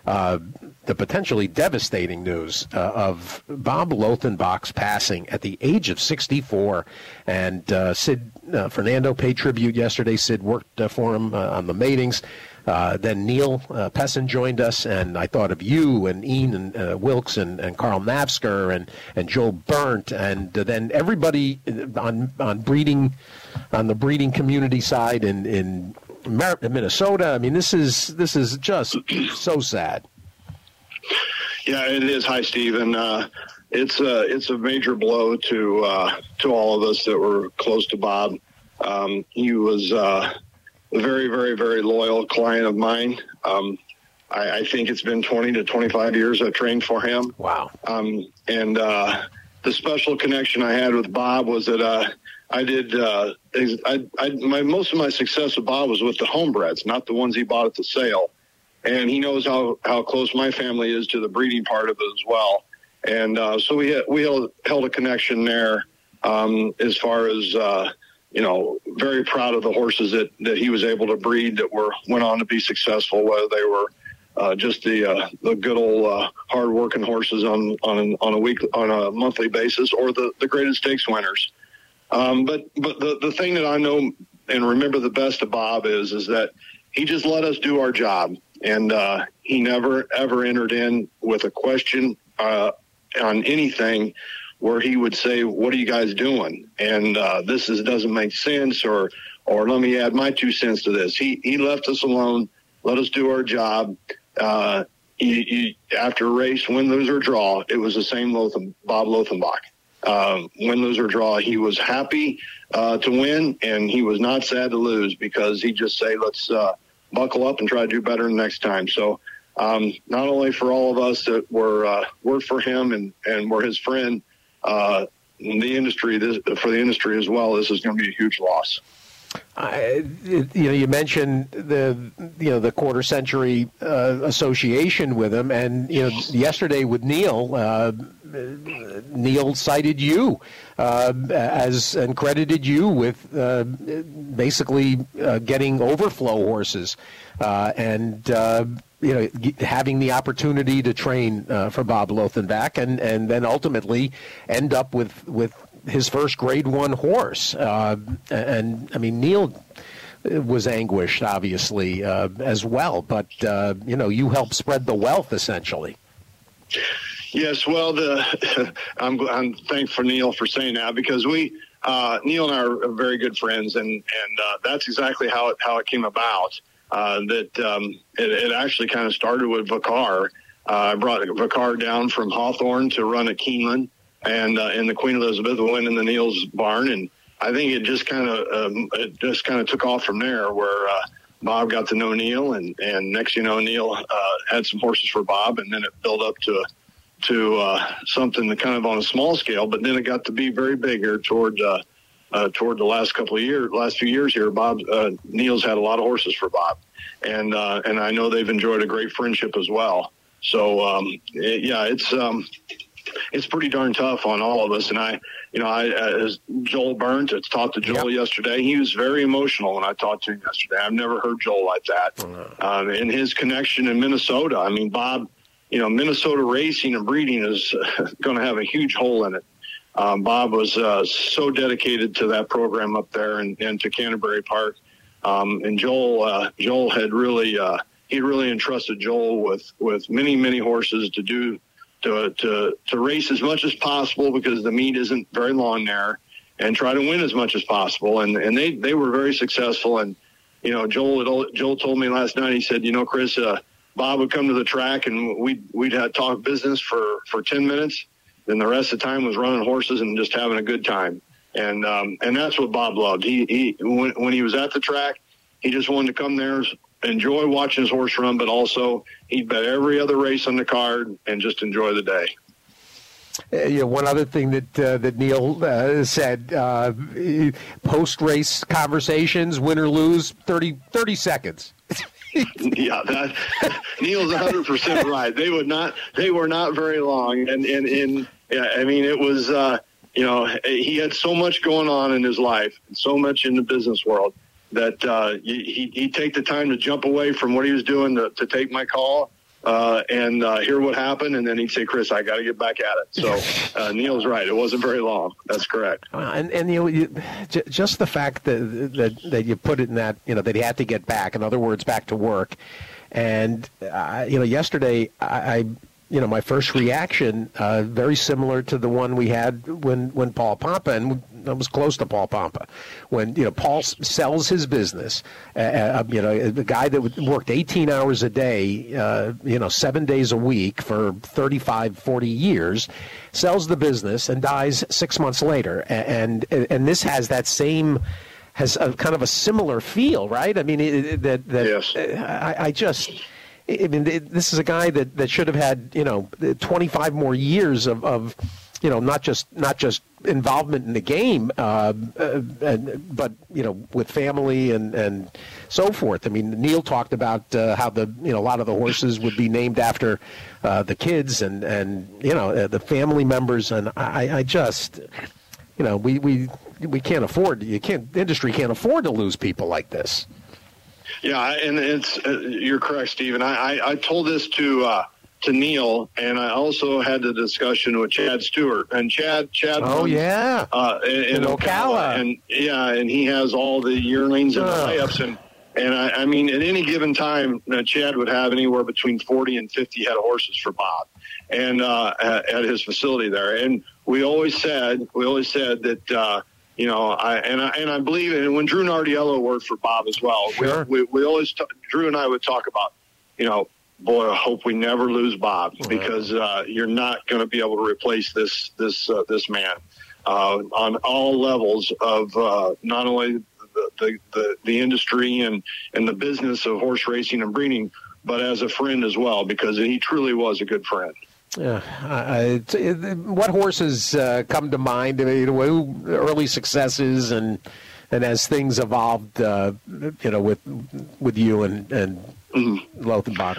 uh, the potentially devastating news uh, of Bob Lothenbach's passing at the age of sixty-four. And uh, Sid uh, Fernando paid tribute yesterday. Sid worked uh, for him uh, on the matings. Uh, then Neil uh, Pessin joined us, and I thought of you and Ian and uh, Wilkes and, and Carl Navsker and, and Joel Berndt, and uh, then everybody on on breeding, on the breeding community side in in Minnesota. I mean, this is this is just so sad. Yeah, it is. Hi, Steve, and uh, it's a it's a major blow to uh, to all of us that were close to Bob. Um, he was. Uh, A very, very, very loyal client of mine. Um, I, I think it's been twenty to twenty-five years I've trained for him. Wow. Um, and uh, the special connection I had with Bob was that uh, I did uh, I, I, my most of my success with Bob was with the homebreds, not the ones he bought at the sale. And he knows how, how close my family is to the breeding part of it as well. And uh, so we had, we held, held a connection there um, as far as uh, – you know, very proud of the horses that, that he was able to breed that were went on to be successful, whether they were uh, just the uh, the good old uh, hard-working horses on on an, on a week on a monthly basis, or the, the graded stakes winners. Um, but but the the thing that I know and remember the best of Bob is is that he just let us do our job, and uh, he never ever entered in with a question uh, on anything, where he would say, what are you guys doing? And uh, this is, doesn't make sense, or or let me add my two cents to this. He he left us alone, let us do our job. Uh, he, he, after a race, win, lose, or draw, it was the same Lothen, Bob Lothenbach. Um, win, lose, or draw, he was happy uh, to win, and he was not sad to lose, because he just say, let's uh, buckle up and try to do better the next time. So um, not only for all of us that were uh, worked for him and, and were his friend, Uh, in the industry, this, for the industry as well, this is going to be a huge loss. I, you know, you mentioned the you know the quarter century uh, association with him, and you know yesterday with Neil, uh, Neil cited you uh, as and credited you with uh, basically uh, getting overflow horses uh, and. Uh, you know, having the opportunity to train uh, for Bob Lothenbach, and, and then ultimately end up with, with his first grade one horse. Uh, and, I mean, Neil was anguished, obviously, uh, as well. But, uh, you know, you helped spread the wealth, essentially. Yes, well, the I'm, I'm thankful for Neil for saying that, because we uh, Neil and I are very good friends, and, and uh, that's exactly how it, how it came about. Uh, that um, it, it actually kind of started with Vicar. Uh, I brought Vicar down from Hawthorne to run at Keeneland, and uh, in the Queen Elizabeth, we went in the Neil's barn, and I think it just kind of um, it just kind of took off from there, where uh, Bob got to know Neil, and, and next you know Neil uh, had some horses for Bob, and then it built up to to uh, something that kind of on a small scale, but then it got to be very bigger toward. Uh, Uh, toward the last couple of years, last few years here, Bob uh, Neil's had a lot of horses for Bob, and uh, and I know they've enjoyed a great friendship as well. So um, it, yeah, it's um, it's pretty darn tough on all of us. And I, you know, I as Joel Burns, I talked to Joel yep. yesterday. He was very emotional when I talked to him yesterday. I've never heard Joel like that. Mm-hmm. Um, and his connection in Minnesota. I mean, Bob, you know, Minnesota racing and breeding is going to have a huge hole in it. Um, Bob was uh, so dedicated to that program up there, and, and to Canterbury Park. Um, and Joel, uh, Joel had really, uh, he really entrusted Joel with, with many, many horses to do, to, to, to race as much as possible, because the meet isn't very long there, and try to win as much as possible. And, and they, they were very successful. And, you know, Joel, had, Joel told me last night, he said, you know, Chris, uh, Bob would come to the track, and we'd, we'd have talk business for, for ten minutes. And the rest of the time was running horses and just having a good time. And um, and that's what Bob loved. He, he when, when he was at the track, he just wanted to come there, enjoy watching his horse run, but also he'd bet every other race on the card and just enjoy the day. Yeah, you know, one other thing that uh, that Neil uh, said, uh, post-race conversations, win or lose, thirty, thirty seconds. Yeah, that, Neil's one hundred percent right. They would not. They were not very long, and and, and yeah, I mean, it was uh, you know, he had so much going on in his life and so much in the business world that uh, he, he'd take the time to jump away from what he was doing to, to take my call uh, and uh, hear what happened. And then he'd say, Chris, I got to get back at it. So uh, Neil's right. It wasn't very long. That's correct. Uh, and, and you know, you, j- just the fact that, that, that you put it in that, you know, that he had to get back, in other words, back to work. And, uh, you know, yesterday I, I you know, my first reaction, uh, very similar to the one we had when, when Paul Pompa, and I was close to Paul Pompa, when, you know, Paul sells his business, uh, you know, the guy that worked eighteen hours a day, uh, you know, seven days a week for thirty-five, forty years, sells the business and dies six months later. And, and, and this has that same, has a kind of a similar feel, right? I mean, it, that, that yes. I, I just... I mean, this is a guy that, that should have had, you know, twenty-five more years of, of, you know, not just not just involvement in the game, uh, uh, and, but, you know, with family and, and so forth. I mean, Neil talked about uh, how the, you know, a lot of the horses would be named after uh, the kids and, and, you know, uh, the family members. And I, I just, you know, we, we, we can't afford, you can't, the industry can't afford to lose people like this. Yeah, and it's uh, you're correct, Stephen. I, I, I told this to uh, to Neil, and I also had the discussion with Chad Stewart and Chad. Chad. Oh won, yeah. Uh, in, in Ocala, and yeah, and he has all the yearlings and layups, and and I, I mean, at any given time, uh, Chad would have anywhere between forty and fifty head of horses for Bob, and uh, at, at his facility there. And we always said, we always said that. Uh, You know, I and I and I believe, and when Drew Nardiello worked for Bob as well, sure. we, we we always t- Drew and I would talk about, you know, boy, I hope we never lose Bob right. because uh, you're not going to be able to replace this this uh, this man uh, on all levels of uh, not only the, the the the industry and and the business of horse racing and breeding, but as a friend as well, because he truly was a good friend. Yeah, uh, it, it, what horses uh, come to mind? I mean, who, early successes, and and as things evolved, uh, you know, with with you and and mm-hmm. Lothenbach.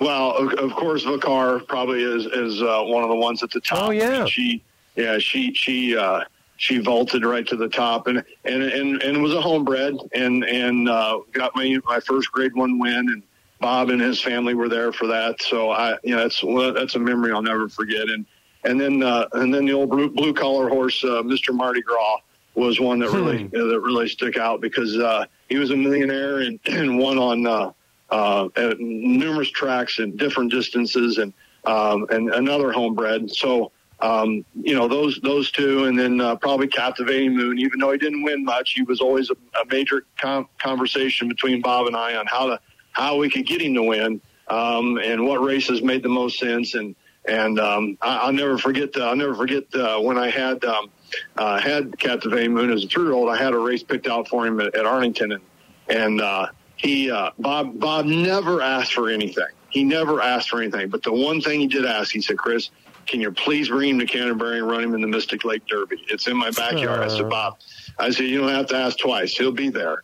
Well, of course, Vicar probably is is uh, one of the ones at the top. Oh yeah, she yeah she she uh, she vaulted right to the top, and and and, and was a homebred, and and uh, got my my first grade one win and. Bob and his family were there for that, so I, you know, that's that's a memory I'll never forget. And and then uh, and then the old blue, blue collar horse, uh, Mister Mardi Gras, was one that really hmm. uh, that really stuck out because uh, he was a millionaire and, and won on uh, uh, at numerous tracks and different distances, and um, and another homebred. So um, you know those those two, and then uh, probably Captivating Moon. Even though he didn't win much, he was always a, a major com- conversation between Bob and I on how to. how we could get him to win, um, and what races made the most sense. And, and, um, I, I'll never forget, uh, I'll never forget, uh, when I had, um, uh, had Captivating Moon as a three year old, I had a race picked out for him at, at Arlington. And, and, uh, he, uh, Bob, Bob never asked for anything. He never asked for anything, but the one thing he did ask, he said, Chris, can you please bring him to Canterbury and run him in the Mystic Lake Derby? It's in my backyard. Uh. I said, Bob, I said, you don't have to ask twice. He'll be there.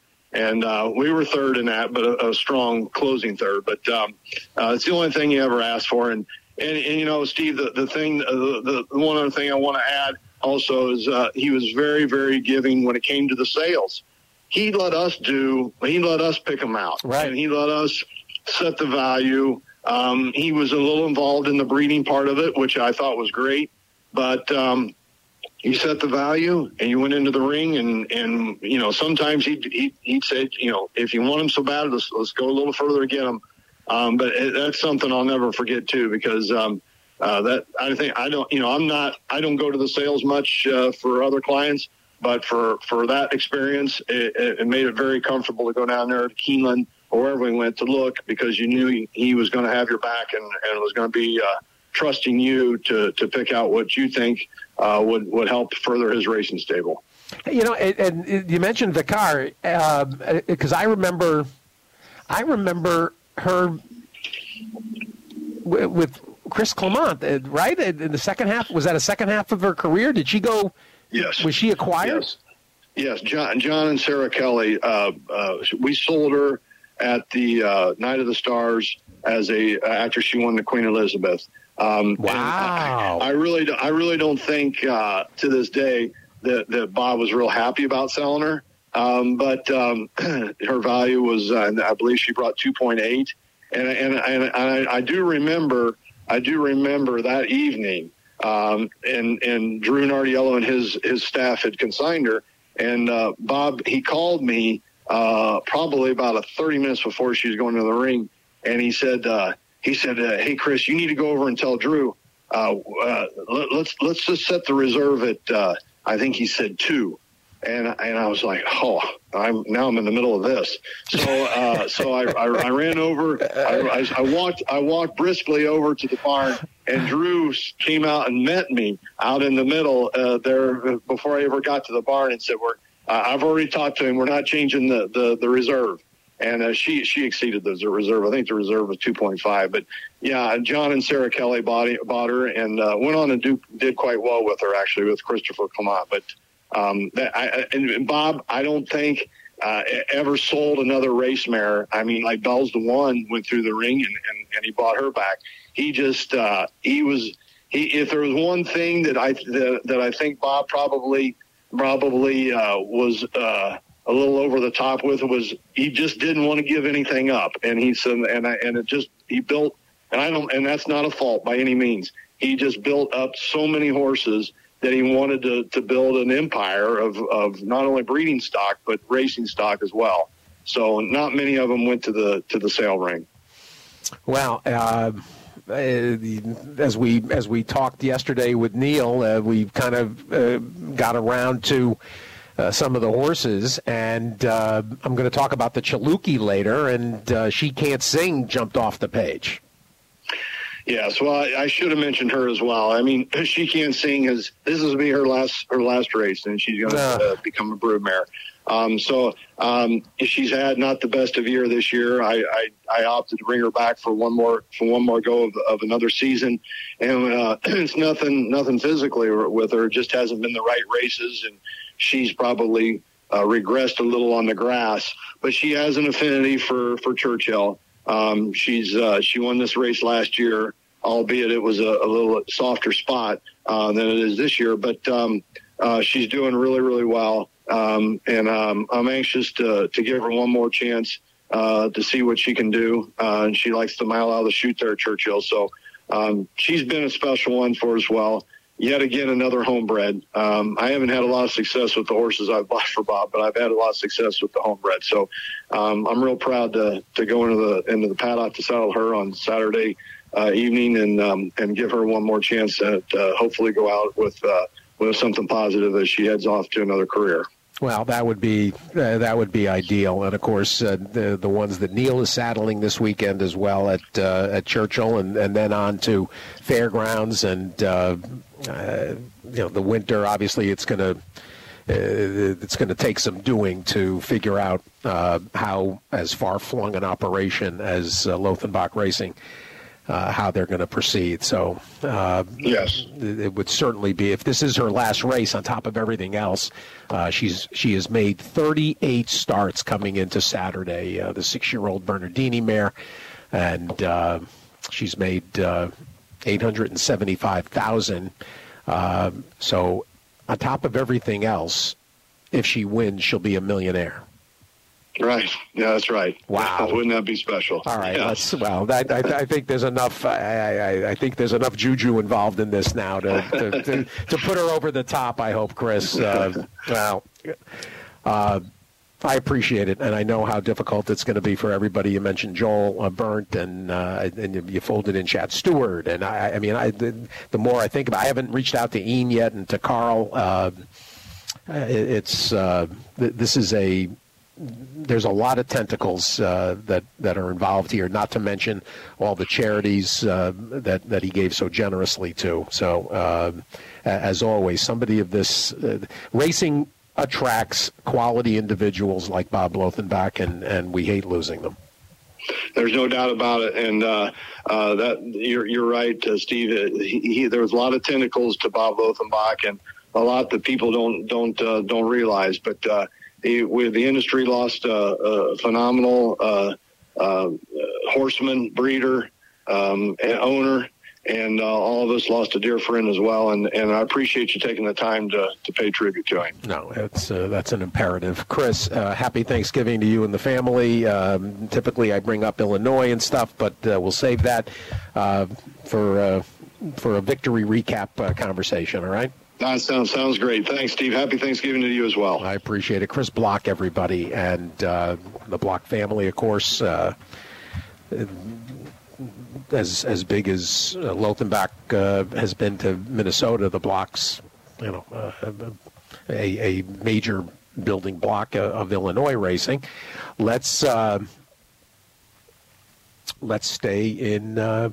And uh, we were third in that, but a, a strong closing third. But um, uh, it's the only thing you ever asked for. And, and, and you know, Steve, the, the thing, the, the one other thing I want to add also is uh, he was very, very giving when it came to the sales. He let us do, he let us pick them out. Right. And he let us set the value. Um, he was a little involved in the breeding part of it, which I thought was great. But, um you set the value, and you went into the ring, and, and you know, sometimes he'd, he'd, he'd say, you know, if you want him so bad, let's, let's go a little further to get him. Um, but it, that's something I'll never forget, too, because um, uh, that I think I don't, you know, I'm not, I don't go to the sales much uh, for other clients, but for, for that experience, it, it made it very comfortable to go down there to Keeneland or wherever we went to look, because you knew he, he was going to have your back and, and was going to be uh, trusting you to, to pick out what you think Uh, would would help further his racing stable. You know, and, and you mentioned Vicar because uh, I remember, I remember her w- with Chris Clement, right? In the second half, was that a second half of her career? Did she go? Yes. Was she acquired? Yes. Yes. John, John and Sarah Kelly. Uh, uh, we sold her at the uh, Night of the Stars as a uh, after she won the Queen Elizabeth. Um, wow! I, I really, I really don't think uh, to this day that, that Bob was real happy about selling her. Um, but um, her value was, uh, I believe, she brought two point eight, and and and I, I do remember, I do remember that evening, um, and and Drew Nardiello and his his staff had consigned her, and uh, Bob, he called me uh, probably about thirty minutes before she was going to the ring, and he said. Uh, He said, uh, "Hey Chris, you need to go over and tell Drew. Uh, uh, let, let's let's just set the reserve at uh, I think he said two, and and I was like, oh, I'm now I'm in the middle of this. So uh, so I, I, I ran over, I, I, I walked I walked briskly over to the barn, and Drew came out and met me out in the middle uh, there before I ever got to the barn and said, we're uh, I've already talked to him. We're not changing the the, the reserve." And uh, she she exceeded the reserve. I think the reserve was two point five. But, yeah, John and Sarah Kelly bought, bought her and uh, went on and do, did quite well with her, actually, with Christopher Clement. But, um, that, I, and Bob, I don't think uh, ever sold another race mare. I mean, like, Bell's the One went through the ring, and, and, and he bought her back. He just uh, – he was he, – if there was one thing that I that, that I think Bob probably probably uh, was uh, – a little over the top with it was he just didn't want to give anything up. And he said, and I, and it just, he built, and I don't, and that's not a fault by any means. He just built up so many horses that he wanted to, to build an empire of, of not only breeding stock, but racing stock as well. So not many of them went to the, to the sale ring. Wow. Uh, as we, as we talked yesterday with Neil, uh, we kind of uh, got around to, Uh, some of the horses, and uh, I'm going to talk about the Chaluki later, and uh, She Can't Sing jumped off the page. Yes, well, I, I should have mentioned her as well. I mean, She Can't Sing is this is going to be her last her last race, and she's going to uh. uh, become a broodmare. Um, so um, she's had not the best of year this year. I, I, I opted to bring her back for one more for one more go of, of another season, and uh, it's nothing nothing physically with her. It just hasn't been the right races, and she's probably uh, regressed a little on the grass. But she has an affinity for for Churchill. Um, she's uh, she won this race last year, albeit it was a, a little softer spot uh, than it is this year. But um, uh, she's doing really really well. Um, and, um, I'm anxious to, to give her one more chance, uh, to see what she can do. Uh, and she likes the mile out of the chute there at Churchill. So, um, she's been a special one for us. Well, yet again, another homebred. Um, I haven't had a lot of success with the horses I've bought for Bob, but I've had a lot of success with the homebred. So, um, I'm real proud to, to go into the, into the paddock to saddle her on Saturday, uh, evening and, um, and give her one more chance to, to hopefully go out with, uh, with something positive as she heads off to another career. Well, that would be uh, that would be ideal, and of course uh, the the ones that Neil is saddling this weekend as well at uh, at Churchill, and, and then on to Fairgrounds, and uh, uh, you know the winter. Obviously, it's gonna uh, it's gonna take some doing to figure out uh, how as far flung an operation as uh, Lothenbach Racing. Uh, how they're going to proceed. So uh, yes, it would certainly be, if this is her last race on top of everything else, uh, she's she has made thirty-eight starts coming into Saturday, uh, the six-year-old Bernardini mare, and uh, she's made uh, eight hundred seventy-five thousand dollars. Uh, so on top of everything else, if she wins, she'll be a millionaire. Right. Yeah, that's right. Wow. Wouldn't that be special? All right. Yeah. Let's, well, that, I, I think there's enough. I, I, I think there's enough juju involved in this now to to, to, to put her over the top. I hope, Chris. Uh, well, uh, I appreciate it, and I know how difficult it's going to be for everybody. You mentioned Joel uh, Burnt, and uh, and you folded in Chad Stewart, and I, I mean, I the, the more I think about, I haven't reached out to Ian yet and to Carl. Uh, it's uh, th- this is a. There's a lot of tentacles uh, that that are involved here, not to mention all the charities uh, that that he gave so generously to. So, uh, as always, somebody of this uh, racing attracts quality individuals like Bob Lothenbach, and and we hate losing them. There's no doubt about it, and uh, uh, that you're you're right, uh, Steve. He, he, there was a lot of tentacles to Bob Lothenbach, and a lot that people don't don't uh, don't realize, but. Uh, The, the industry lost a, a phenomenal uh, uh, horseman, breeder, um, and owner, and uh, all of us lost a dear friend as well. And, and I appreciate you taking the time to, to pay tribute to him. No, it's, uh, that's an imperative. Chris, uh, happy Thanksgiving to you and the family. Um, typically I bring up Illinois and stuff, but uh, we'll save that uh, for, uh, for a victory recap uh, conversation, all right? That sounds, sounds great. Thanks, Steve. Happy Thanksgiving to you as well. I appreciate it. Chris Block, everybody, and uh, the Block family, of course, uh, as as big as uh, Lothenbach uh, has been to Minnesota, the Blocks, you know, uh, a, a major building block of Illinois racing. Let's, uh, let's stay in... Uh,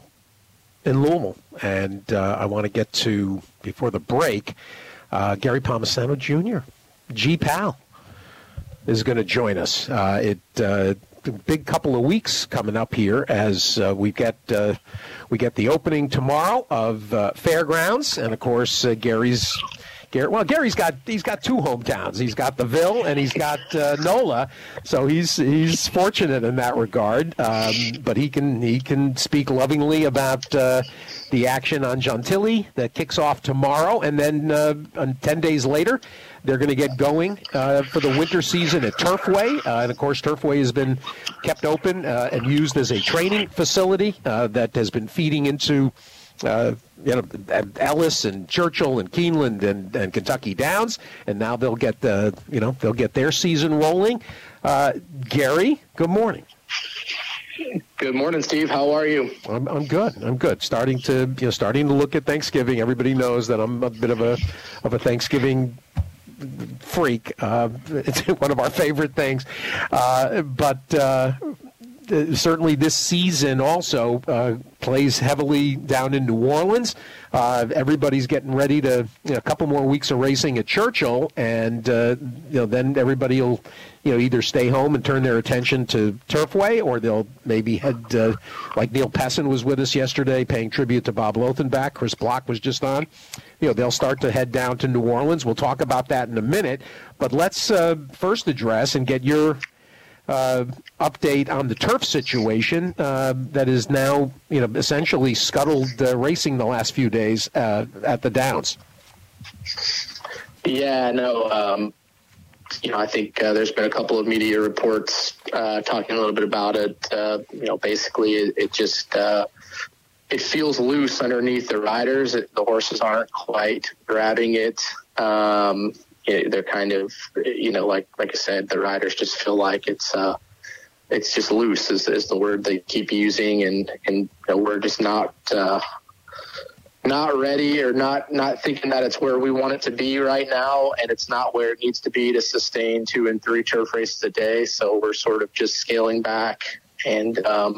in Louisville, and uh, I want to get to, before the break, uh, Gary Palmisano Junior, G-Pal, is going to join us. Uh, it uh, big couple of weeks coming up here as uh, we get uh, we get the opening tomorrow of uh, Fairgrounds, and of course uh, Gary's. Gary, well, Gary's got he's got two hometowns. He's got the Ville and he's got uh, Nola, so he's he's fortunate in that regard. Um, but he can he can speak lovingly about uh, the action on Gentilly that kicks off tomorrow, and then uh, ten days later, they're going to get going uh, for the winter season at Turfway, uh, and of course, Turfway has been kept open uh, and used as a training facility uh, that has been feeding into. Uh, you know, Ellis and Churchill and Keeneland and, and Kentucky Downs, and now they'll get the you know they'll get their season rolling. Uh, Gary, good morning. Good morning, Steve. How are you? I'm I'm good. I'm good. Starting to you know starting to look at Thanksgiving. Everybody knows that I'm a bit of a of a Thanksgiving freak. Uh, it's one of our favorite things, uh, but. Uh, Uh, certainly this season also uh, plays heavily down in New Orleans. Uh, everybody's getting ready to, you know, a couple more weeks of racing at Churchill, and uh, you know, then everybody will you know, either stay home and turn their attention to Turfway, or they'll maybe head, uh, like Neil Pessin was with us yesterday paying tribute to Bob Lothenbach. Chris Block was just on. You know, they'll start to head down to New Orleans. We'll talk about that in a minute, but let's uh, first address and get your Uh, update on the turf situation uh, that is now, you know, essentially scuttled uh, racing the last few days uh, at the Downs. Yeah, no, um, you know, I think uh, there's been a couple of media reports uh, talking a little bit about it. Uh, you know, basically, it, it just uh, it feels loose underneath the riders. It, the horses aren't quite grabbing it. Um, It, they're kind of, you know, like like I said, the riders just feel like it's uh, it's just loose is, is the word they keep using, and and you know, we're just not uh, not ready or not not thinking that it's where we want it to be right now, and it's not where it needs to be to sustain two and three turf races a day. So we're sort of just scaling back and um,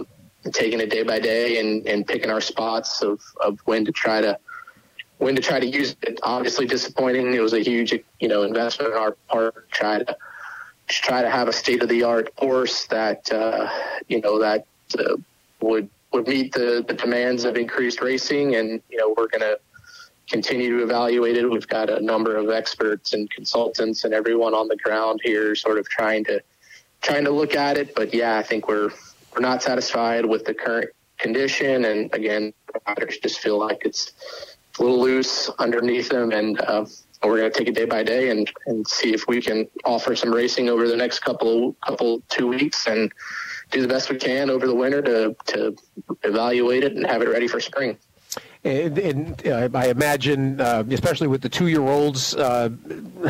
taking it day by day and, and picking our spots of, of when to try to. When to try to use it. Obviously disappointing. It was a huge, you know, investment on our part. Try to try to have a state-of-the-art course that, uh, you know, that uh, would would meet the, the demands of increased racing. And you know, we're going to continue to evaluate it. We've got a number of experts and consultants and everyone on the ground here, sort of trying to trying to look at it. But yeah, I think we're we're not satisfied with the current condition. And again, riders just feel like it's a little loose underneath them, and uh, we're going to take it day by day and, and see if we can offer some racing over the next couple, couple two weeks and do the best we can over the winter to, to evaluate it and have it ready for spring. And, and uh, I imagine, uh, especially with the two-year-olds, uh,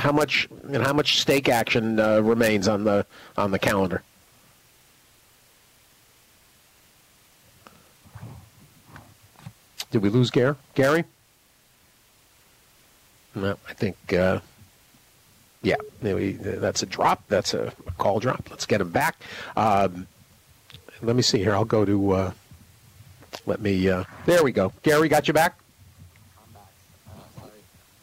how much and how much stake action uh, remains on the on the calendar. Did we lose Gary? Gary? No, I think, uh, yeah, maybe that's a drop. That's a call drop. Let's get him back. Um, let me see here. I'll go to, uh, let me, uh, there we go. Gary, got you back? I'm back. Uh, sorry.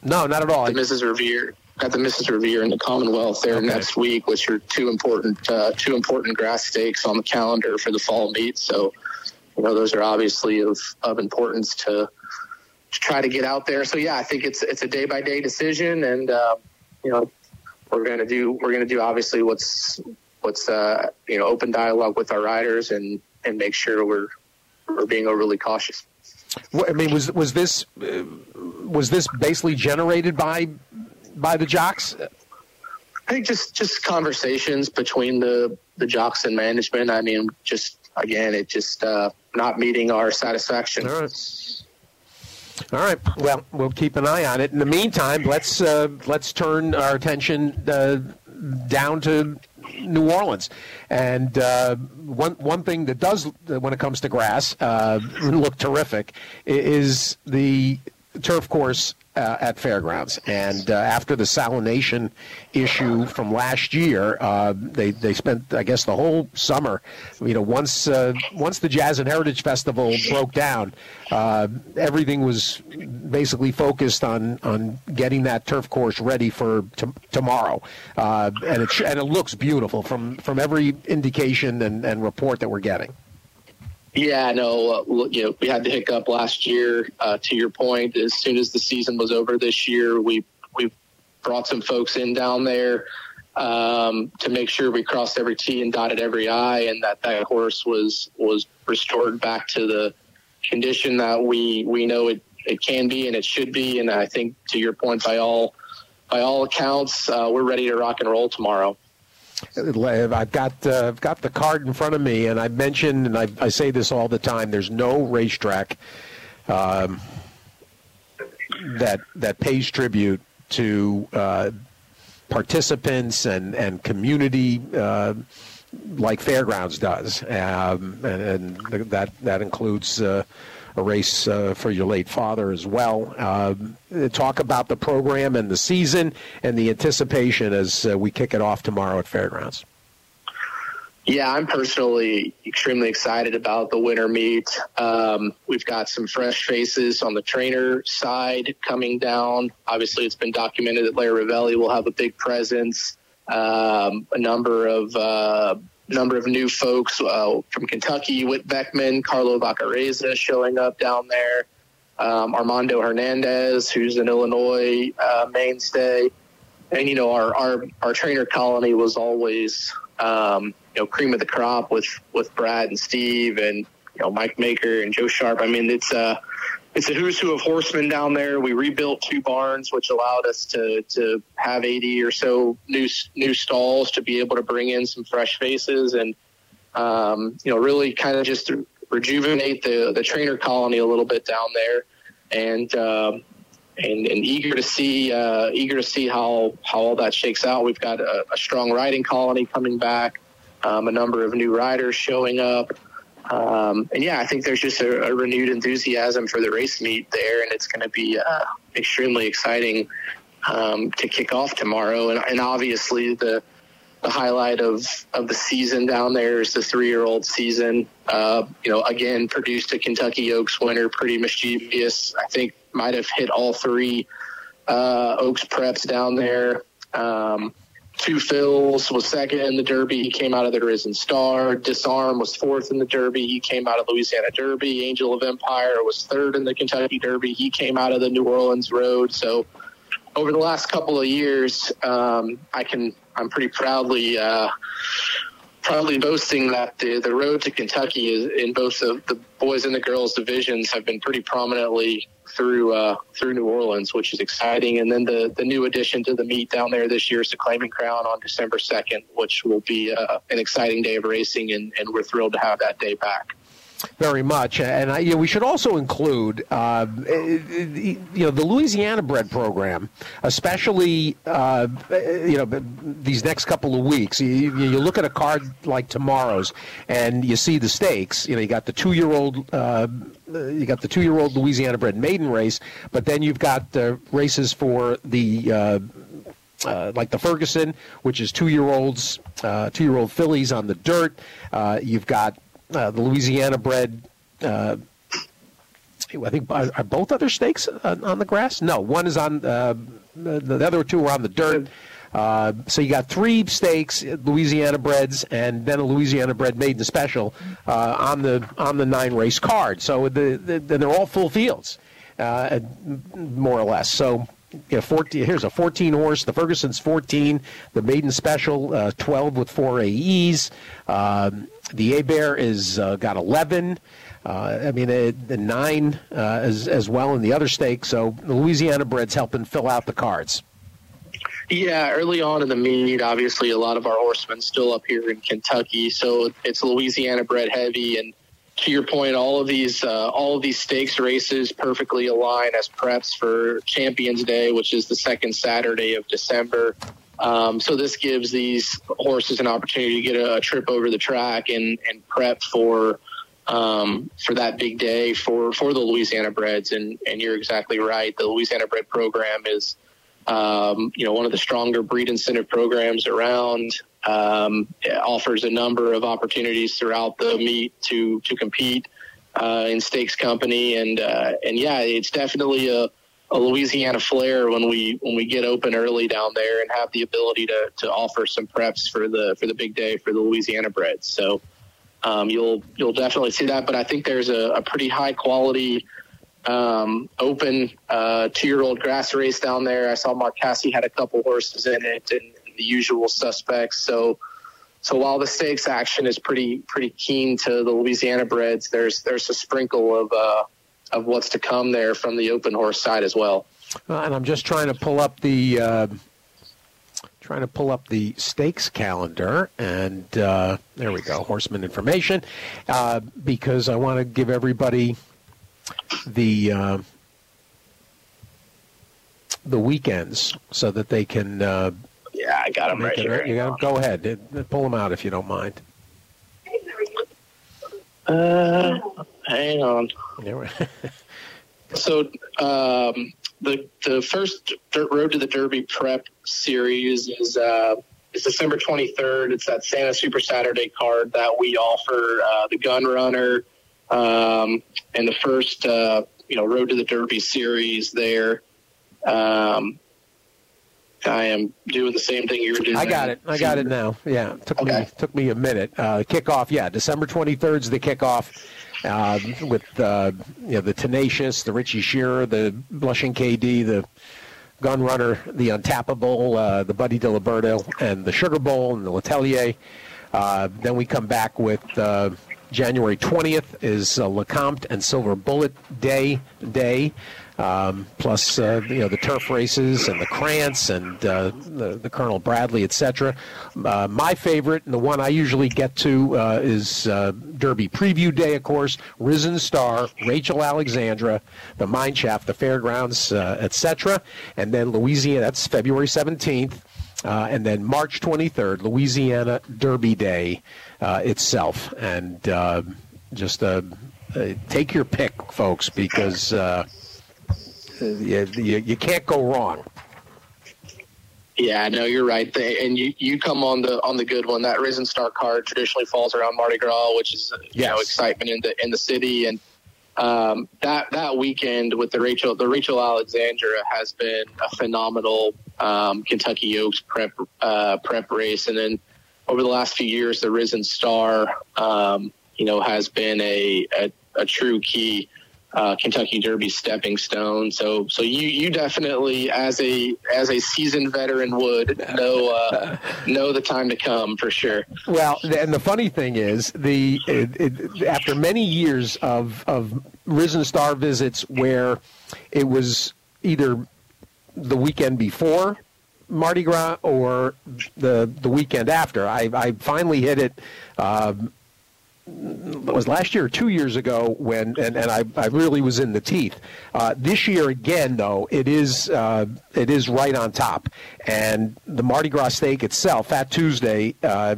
No, not at all. The Missus Revere, at the Missus Revere in the Commonwealth there okay. Next week, which are two important, uh, two important grass stakes on the calendar for the fall meet. So, you know, those are obviously of, of importance to, to try to get out there. So yeah, I think it's it's a day by day decision, and uh, you know, we're gonna do we're gonna do obviously what's what's uh, you know open dialogue with our riders and and make sure we're we're being overly cautious. Well, I mean, was was this uh, was this basically generated by by the jocks? I think just, just conversations between the, the jocks and management. I mean, just again, it just uh, not meeting our satisfaction. All right. All right. Well, we'll keep an eye on it. In the meantime, let's uh, let's turn our attention uh, down to New Orleans. And uh, one one thing that does, when it comes to grass, uh, look terrific is the turf course Uh, at Fairgrounds. And uh, after the salination issue from last year, uh, they they spent, I guess, the whole summer. You know, once uh, once the Jazz and Heritage Festival broke down, uh, everything was basically focused on, on getting that turf course ready for t- tomorrow. Uh, and it and it looks beautiful from, from every indication and, and report that we're getting. Yeah, no, uh, you know, we had the hiccup last year. Uh, to your point, as soon as the season was over this year, we we brought some folks in down there um, to make sure we crossed every T and dotted every I, and that that horse was was restored back to the condition that we we know it, it can be and it should be. And I think, to your point, by all by all accounts, uh, we're ready to rock and roll tomorrow. I've got uh, I've got the card in front of me, and I mentioned, and I, I say this all the time, there's no racetrack um, that that pays tribute to uh, participants and and community uh, like Fairgrounds does, um, and, and that that includes uh, a race uh, for your late father as well. Uh, talk about the program and the season and the anticipation as uh, we kick it off tomorrow at Fairgrounds. Yeah, I'm personally extremely excited about the winter meet. Um, we've got some fresh faces on the trainer side coming down. Obviously, it's been documented that Larry Ravelli will have a big presence. Um, a number of uh, number of new folks uh, from Kentucky, Whit Beckman, Carlo Vacareza showing up down there, um, Armando Hernandez, who's an Illinois uh, mainstay. And, you know, our, our, our trainer colony was always, um, you know, cream of the crop with, with Brad and Steve and, you know, Mike Maker and Joe Sharp. I mean, it's a, it's a who's who of horsemen down there. We rebuilt two barns, which allowed us to, to have eighty or so new new stalls to be able to bring in some fresh faces and, um, you know, really kind of just rejuvenate the, the trainer colony a little bit down there, and um, and, and eager to see uh, eager to see how, how all that shakes out. We've got a, a strong riding colony coming back, um, a number of new riders showing up. Um, and yeah, I think there's just a, a renewed enthusiasm for the race meet there, and it's going to be uh, extremely exciting um, to kick off tomorrow. And, and obviously, the the highlight of, of the season down there is the three-year-old season. Uh, you know, again, produced a Kentucky Oaks winner, pretty mischievous. I think might have hit all three uh, Oaks preps down there. Um, Two Fills was second in the Derby. He came out of the Risen Star. Disarm was fourth in the Derby. He came out of Louisiana Derby. Angel of Empire was third in the Kentucky Derby. He came out of the New Orleans Road. So over the last couple of years, um, I can, I'm pretty proudly, uh, proudly boasting that the, the road to Kentucky is in both the, the boys and the girls divisions have been pretty prominently through uh, through New Orleans, which is exciting. And then the, the new addition to the meet down there this year is the Claiming Crown on December second, which will be uh, an exciting day of racing, and, and we're thrilled to have that day back. Very much. And I, you know, we should also include uh, you know, the Louisiana bred program, especially uh, you know, these next couple of weeks. You, you look at a card like tomorrow's and you see the stakes. You know, you got the two-year-old uh, you got the two-year-old Louisiana bred maiden race, but then you've got the races for the uh, Uh, like the Ferguson, which is two-year-olds, uh, two-year-old fillies on the dirt. Uh, you've got uh, the Louisiana-bred. Uh, I think are, are both other stakes on, on the grass? No, one is on uh, the other two are on the dirt. Uh, so you got three stakes, Louisiana breds, and then a Louisiana bred maiden special uh, on the on the nine race card. So the, the, they're all full fields, uh, more or less. So. you know, fourteen. Here's a fourteen horse. The Ferguson's fourteen. The Maiden Special uh, twelve with four A Es. Um, the A Bear is uh, got eleven. Uh, I mean, uh, the nine uh, as, as well in the other stake. So the Louisiana Bred's helping fill out the cards. Yeah, early on in the meet, obviously a lot of our horsemen still up here in Kentucky, so it's Louisiana bred heavy. And to your point, all of these uh, all of these stakes races perfectly align as preps for Champions Day, which is the second Saturday of December. Um, so this gives these horses an opportunity to get a, a trip over the track and, and prep for um, for that big day for, for the Louisiana breds. And, and you're exactly right. The Louisiana bred program is Um, you know, one of the stronger breed incentive programs around. Um, it offers a number of opportunities throughout the meet to to compete uh, in stakes company, and uh, and yeah, it's definitely a, a Louisiana flair when we when we get open early down there and have the ability to to offer some preps for the for the big day for the Louisiana breds. So um, you'll you'll definitely see that, but I think there's a, a pretty high quality um open uh two-year-old grass race down there. I saw Mark Cassie had a couple horses in it and the usual suspects, so so while the stakes action is pretty pretty keen to the Louisiana breds, there's there's a sprinkle of uh of what's to come there from the open horse side as well. Uh, and I'm just trying to pull up the uh trying to pull up the stakes calendar, and uh there we go, horseman information, uh because I want to give everybody the uh, the weekends so that they can. Uh, yeah, I got them right here. Right. You got them? Go ahead, pull them out if you don't mind. Uh, hang on. So um, the the first dirt Road to the Derby prep series is uh, is December twenty third. It's that Santa Super Saturday card that we offer. Uh, the Gun Runner. Um, and the first, uh, you know, Road to the Derby series there. Um, I am doing the same thing you were doing. I got it. I got it now. Yeah. It took, okay. me, took me a minute. Uh, kickoff, yeah, December twenty-third is the kickoff uh, with, uh, you know, the Tenacious, the Richie Shearer, the Blushing K D, the Gun Runner, the Untappable, uh, the Buddy DiLiberto, and the Sugar Bowl, and the L'Atelier. Uh, then we come back with... Uh, January twentieth is uh, LeCompte and Silver Bullet Day Day, um, plus uh, you know, the turf races and the Krantz and uh, the, the Colonel Bradley, et cetera. Uh, my favorite and the one I usually get to uh, is uh, Derby Preview Day, of course. Risen Star, Rachel Alexandra, the Mine Shaft, the Fairgrounds, uh, et cetera. And then Louisiana. That's February seventeenth, uh, and then March twenty-third, Louisiana Derby Day. Uh, itself, and uh, just uh, uh, take your pick, folks, because uh, you, you, you can't go wrong. Yeah, no, you're right, they, and you, you come on the on the good one. That Risen Star card traditionally falls around Mardi Gras, which is you yes. know excitement in the in the city, and um, that that weekend with the Rachel the Rachel Alexandra has been a phenomenal um, Kentucky Oaks prep uh, prep race, and then. Over the last few years, the Risen Star, um, you know, has been a, a, a true key uh, Kentucky Derby stepping stone. So, so you you definitely, as a as a seasoned veteran, would know uh, know the time to come for sure. Well, and the funny thing is, the it, it, after many years of of Risen Star visits, where it was either the weekend before Mardi Gras or the the weekend after. I, I finally hit it. Uh, it was last year or two years ago when, and, and I, I really was in the teeth. Uh, this year again, though, it is uh, it is right on top. And the Mardi Gras steak itself, Fat Tuesday, uh,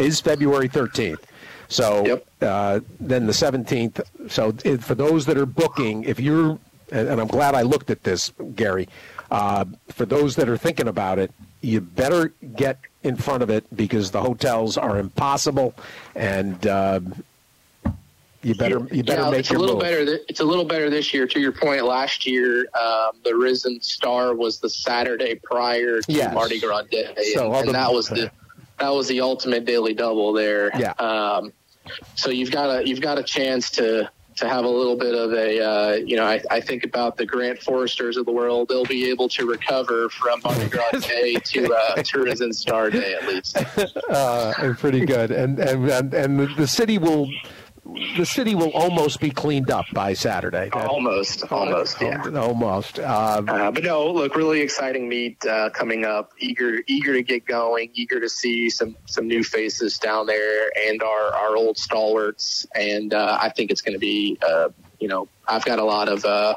is February thirteenth. So yep. uh, then the seventeenth. So it, for those that are booking, if you're, and, and I'm glad I looked at this, Gary. Uh, for those that are thinking about it, you better get in front of it because the hotels are impossible, and uh, you better you better yeah, make it's your a little move. Better th- it's a little better this year. To your point, last year um, the Risen Star was the Saturday prior to yes. Mardi Gras Day, so and, and that was the that was the ultimate daily double there. Yeah. Um, so you've got a you've got a chance to. to have a little bit of a, uh, you know, I, I think about the Grant Foresters of the world. They'll be able to recover from Mardi Gras Day to uh, Tourism Star Day, at least. Uh, pretty good. And, and, and, and the city will... The city will almost be cleaned up by Saturday. That, almost, almost, yeah, almost. Uh, uh, but no, look, really exciting meet uh, coming up. Eager, eager to get going. Eager to see some some new faces down there and our our old stalwarts. And uh, I think it's going to be, uh, you know, I've got a lot of uh,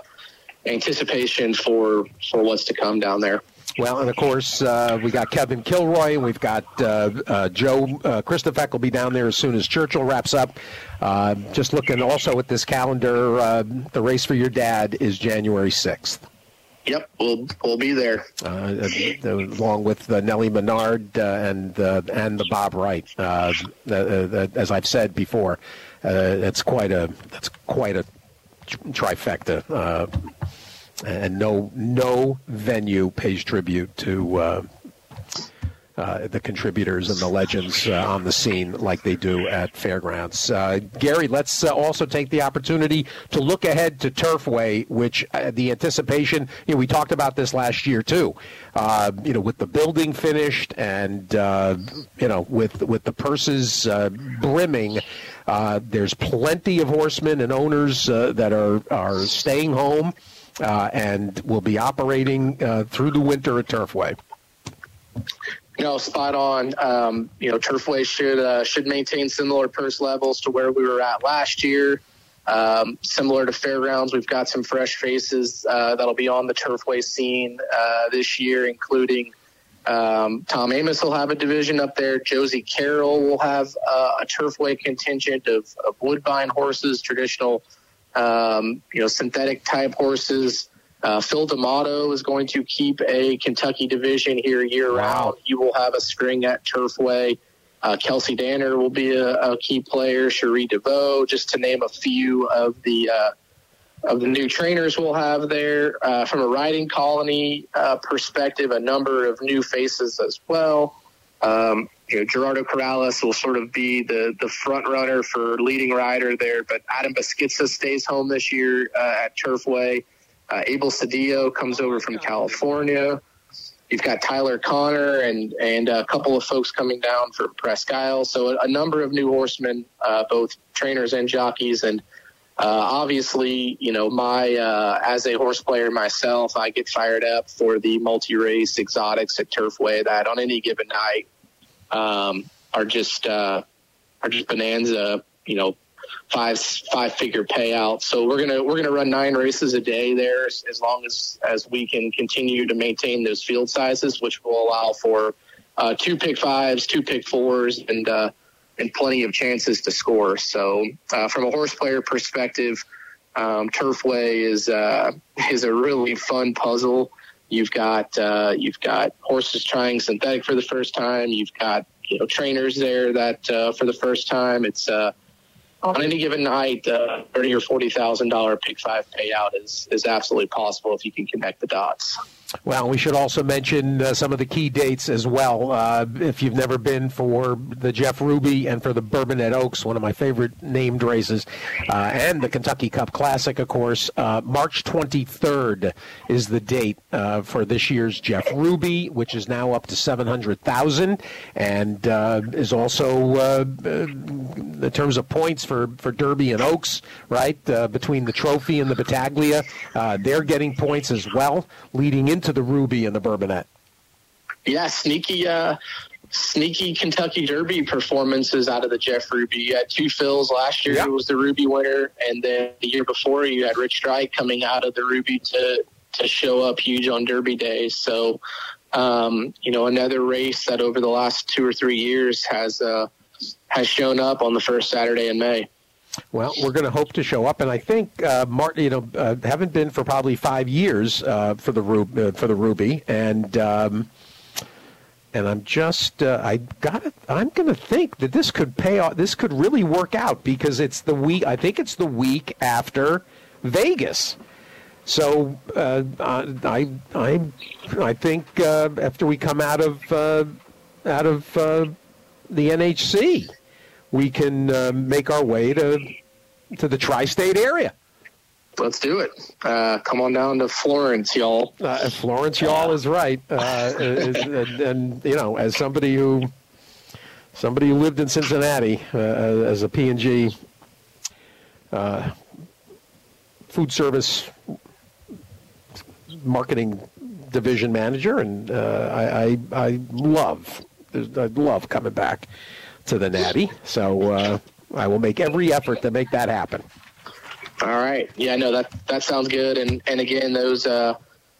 anticipation for for what's to come down there. Well, and of course, uh, we got Kevin Kilroy, and we've got uh, uh, Joe uh, Christofek will be down there as soon as Churchill wraps up. Uh, just looking also at this calendar, uh, the race for your dad is January sixth. Yep, we'll we'll be there, uh, along with uh, Nellie Menard uh, and uh, and the Bob Wright. Uh, uh, uh, as I've said before, uh, it's quite a that's quite a trifecta. Uh, And no, no venue pays tribute to uh, uh, the contributors and the legends uh, on the scene like they do at Fairgrounds. Uh, Gary, let's uh, also take the opportunity to look ahead to Turfway, which uh, the anticipation, you know, we talked about this last year too, uh, you know, with the building finished and, uh, you know, with, with the purses uh, brimming. Uh, there's plenty of horsemen and owners uh, that are, are staying home. Uh, and will be operating uh, through the winter at Turfway. No, spot on. Um, you know, Turfway should uh, should maintain similar purse levels to where we were at last year. Um, similar to Fairgrounds, we've got some fresh faces uh, that'll be on the Turfway scene uh, this year, including um, Tom Amos will have a division up there. Josie Carroll will have uh, a Turfway contingent of, of Woodbine horses, traditional Um, you know, synthetic type horses. Uh, Phil D'Amato is going to keep a Kentucky division here year round. He will have a string at Turfway. Uh, Kelsey Danner will be a, a key player. Cherie DeVoe, just to name a few of the uh, of the new trainers we'll have there. Uh, from a riding colony uh, perspective, a number of new faces as well. Um, You know, Gerardo Corrales will sort of be the, the front runner for leading rider there, but Adam Busquitza stays home this year uh, at Turfway. Uh, Abel Cedillo comes over from California. You've got Tyler Connor and, and a couple of folks coming down from Presque Isle. So a, a number of new horsemen, uh, both trainers and jockeys. And uh, obviously, you know, my uh, as a horse player myself, I get fired up for the multi-race exotics at Turfway that on any given night Um, are just uh, are just bonanza, you know, five five figure payouts. So we're gonna we're gonna run nine races a day there, as, as long as as we can continue to maintain those field sizes, which will allow for uh, two pick fives, two pick fours, and uh, and plenty of chances to score. So uh, from a horse player perspective, um, Turfway is uh, is a really fun puzzle. You've got uh, you've got horses trying synthetic for the first time. You've got, you know, trainers there that uh, for the first time. It's uh, on any given night, uh, thirty or forty thousand dollar pick five payout is is absolutely possible if you can connect the dots. Well, we should also mention uh, some of the key dates as well. Uh, if you've never been for the Jeff Ruby and for the Bourbonnette Oaks, one of my favorite named races, uh, and the Kentucky Cup Classic, of course, uh, March twenty-third is the date uh, for this year's Jeff Ruby, which is now up to seven hundred thousand dollars and uh, is also, uh, in terms of points for, for Derby and Oaks, right, uh, between the Trophy and the Battaglia, uh, they're getting points as well, leading into to the Ruby and the Bourbonnette. Yeah, sneaky uh, sneaky Kentucky Derby performances out of the Jeff Ruby. You had two fills last year, yeah. It was the Ruby winner, and then the year before you had Rich Strike coming out of the Ruby to, to show up huge on Derby Day. So, um, you know, another race that over the last two or three years has uh, has shown up on the first Saturday in May. Well, we're going to hope to show up, and I think uh, Martin, you know, uh, haven't been for probably five years uh, for the Ru- uh, for the Ruby, and um, and I'm just uh, I got it. I'm going to think that this could pay off. This could really work out because it's the week. I think it's the week after Vegas. So uh, I I I think uh, after we come out of uh, out of uh, the N H C. We can uh, make our way to to the tri-state area. Let's do it. Uh, come on down to Florence, y'all. Uh, Florence, y'all is right. Uh, is, and, and, you know, as somebody who somebody who lived in Cincinnati uh, as a P and G uh, food service marketing division manager, and uh, I, I I love I love coming back to the Natty. So uh, I will make every effort to make that happen. All right. Yeah, no, that that sounds good. And and again, those uh,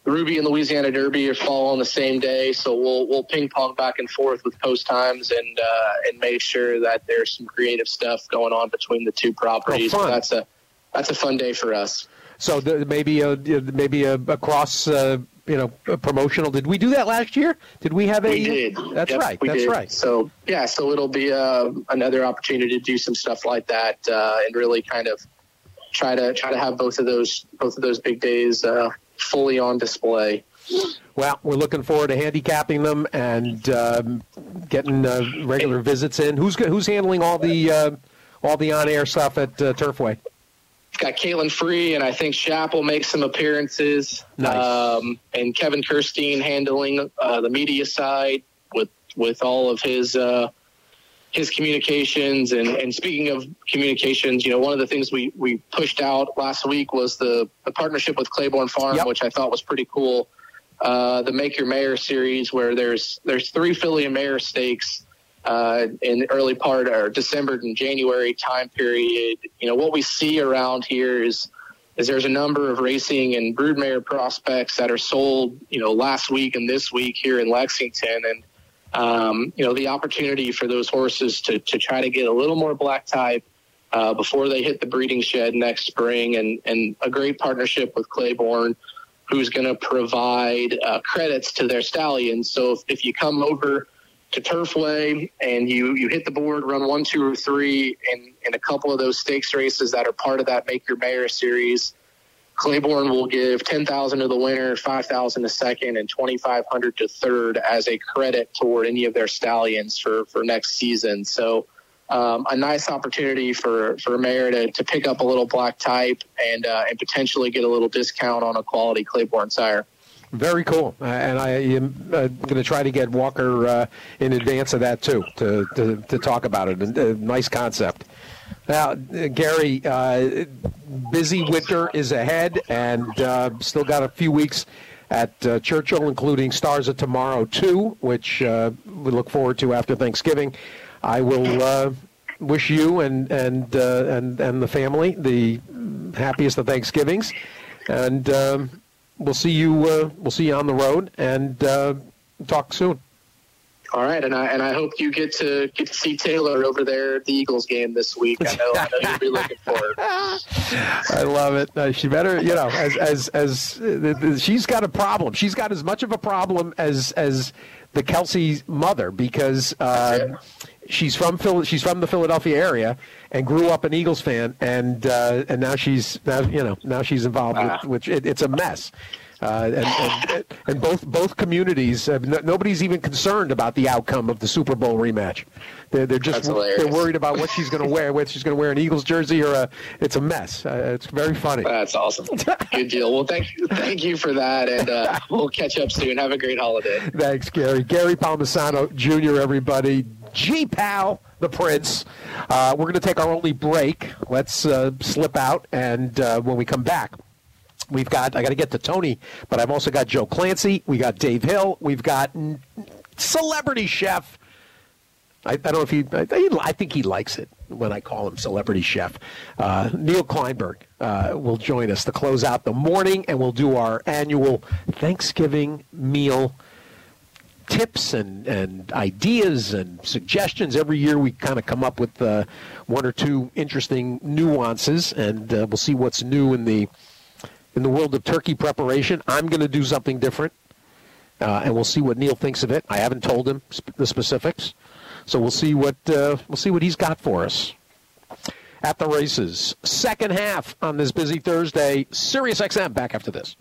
Ruby and Louisiana Derby are fall on the same day, so we'll we'll ping pong back and forth with post times and uh, and make sure that there's some creative stuff going on between the two properties. Oh, so that's a that's a fun day for us. So the, maybe a, maybe a, a cross uh, you know a promotional. Did we do that last year? Did we have a? We did. That's yep, right. That's did. right. So yeah, so it'll be uh, another opportunity to do some stuff like that uh, and really kind of. Try to try to have both of those both of those big days uh, fully on display. Well, we're looking forward to handicapping them and um, getting uh, regular visits in. Who's who's handling all the uh, all the on air stuff at uh, Turfway? Got Caitlin Free, and I think Shap will make some appearances. Nice. Um, and Kevin Kirstein handling uh, the media side with with all of his. Uh, his communications and, and speaking of communications, you know, one of the things we, we pushed out last week was the, the partnership with Claiborne Farm, yep. which I thought was pretty cool. Uh, the Make Your Mayor series where there's, there's three filly and mare stakes uh, in the early part or December and January time period. You know, what we see around here is, is there's a number of racing and broodmare prospects that are sold, you know, last week and this week here in Lexington. And, Um, you know, the opportunity for those horses to, to try to get a little more black type uh, before they hit the breeding shed next spring and, and a great partnership with Claiborne, who's going to provide uh, credits to their stallions. So if, if you come over to Turfway and you, you hit the board, run one, two, or three, and, and a couple of those stakes races that are part of that Make Your Mayor series, Claiborne will give ten thousand dollars to the winner, five thousand dollars to second, and twenty-five hundred dollars to third as a credit toward any of their stallions for, for next season. So um, a nice opportunity for, for a mare to, to pick up a little black type and, uh, and potentially get a little discount on a quality Claiborne sire. Very cool. Uh, and I am uh, going to try to get Walker uh, in advance of that, too, to, to, to talk about it. A, a nice concept. Now, Gary, uh, busy winter is ahead, and uh, still got a few weeks at uh, Churchill, including Stars of Tomorrow two, which uh, we look forward to after Thanksgiving. I will uh, wish you and and, uh, and and the family the happiest of Thanksgivings, and um, we'll see you uh, we'll see you on the road and uh, talk soon. All right, and I and I hope you get to get to see Taylor over there at the Eagles game this week. I know, I know you'll be looking forward. I love it. Uh, she better, you know, as as as uh, she's got a problem. She's got as much of a problem as as the Kelsey's mother because uh, she's from Phil. She's from the Philadelphia area and grew up an Eagles fan, and uh, and now she's now you know now she's involved, ah. with, which it, it's a mess. Uh, and, and, and both both communities, uh, no, nobody's even concerned about the outcome of the Super Bowl rematch. They're, they're just they're worried about what she's going to wear, whether she's going to wear an Eagles jersey or a. It's a mess. Uh, it's very funny. That's awesome. Good deal. Well, thank you, thank you for that, and uh, we'll catch up soon. Have a great holiday. Thanks, Gary. Gary Palmisano Junior, everybody. G-Pal, the Prince. Uh, we're going to take our only break. Let's uh, slip out, and uh, when we come back. We've got, I got to get to Tony, but I've also got Joe Clancy. We got Dave Hill. We've got Celebrity Chef. I, I don't know if he, I, I think he likes it when I call him Celebrity Chef. Uh, Neil Kleinberg uh, will join us to close out the morning, and we'll do our annual Thanksgiving meal tips and, and ideas and suggestions. Every year we kind of come up with uh, one or two interesting nuances, and uh, we'll see what's new in the In the world of turkey preparation. I'm going to do something different, uh, and we'll see what Neil thinks of it. I haven't told him sp- the specifics, so we'll see what uh, we'll see what he's got for us. At the races, second half on this busy Thursday. Sirius X M back after this.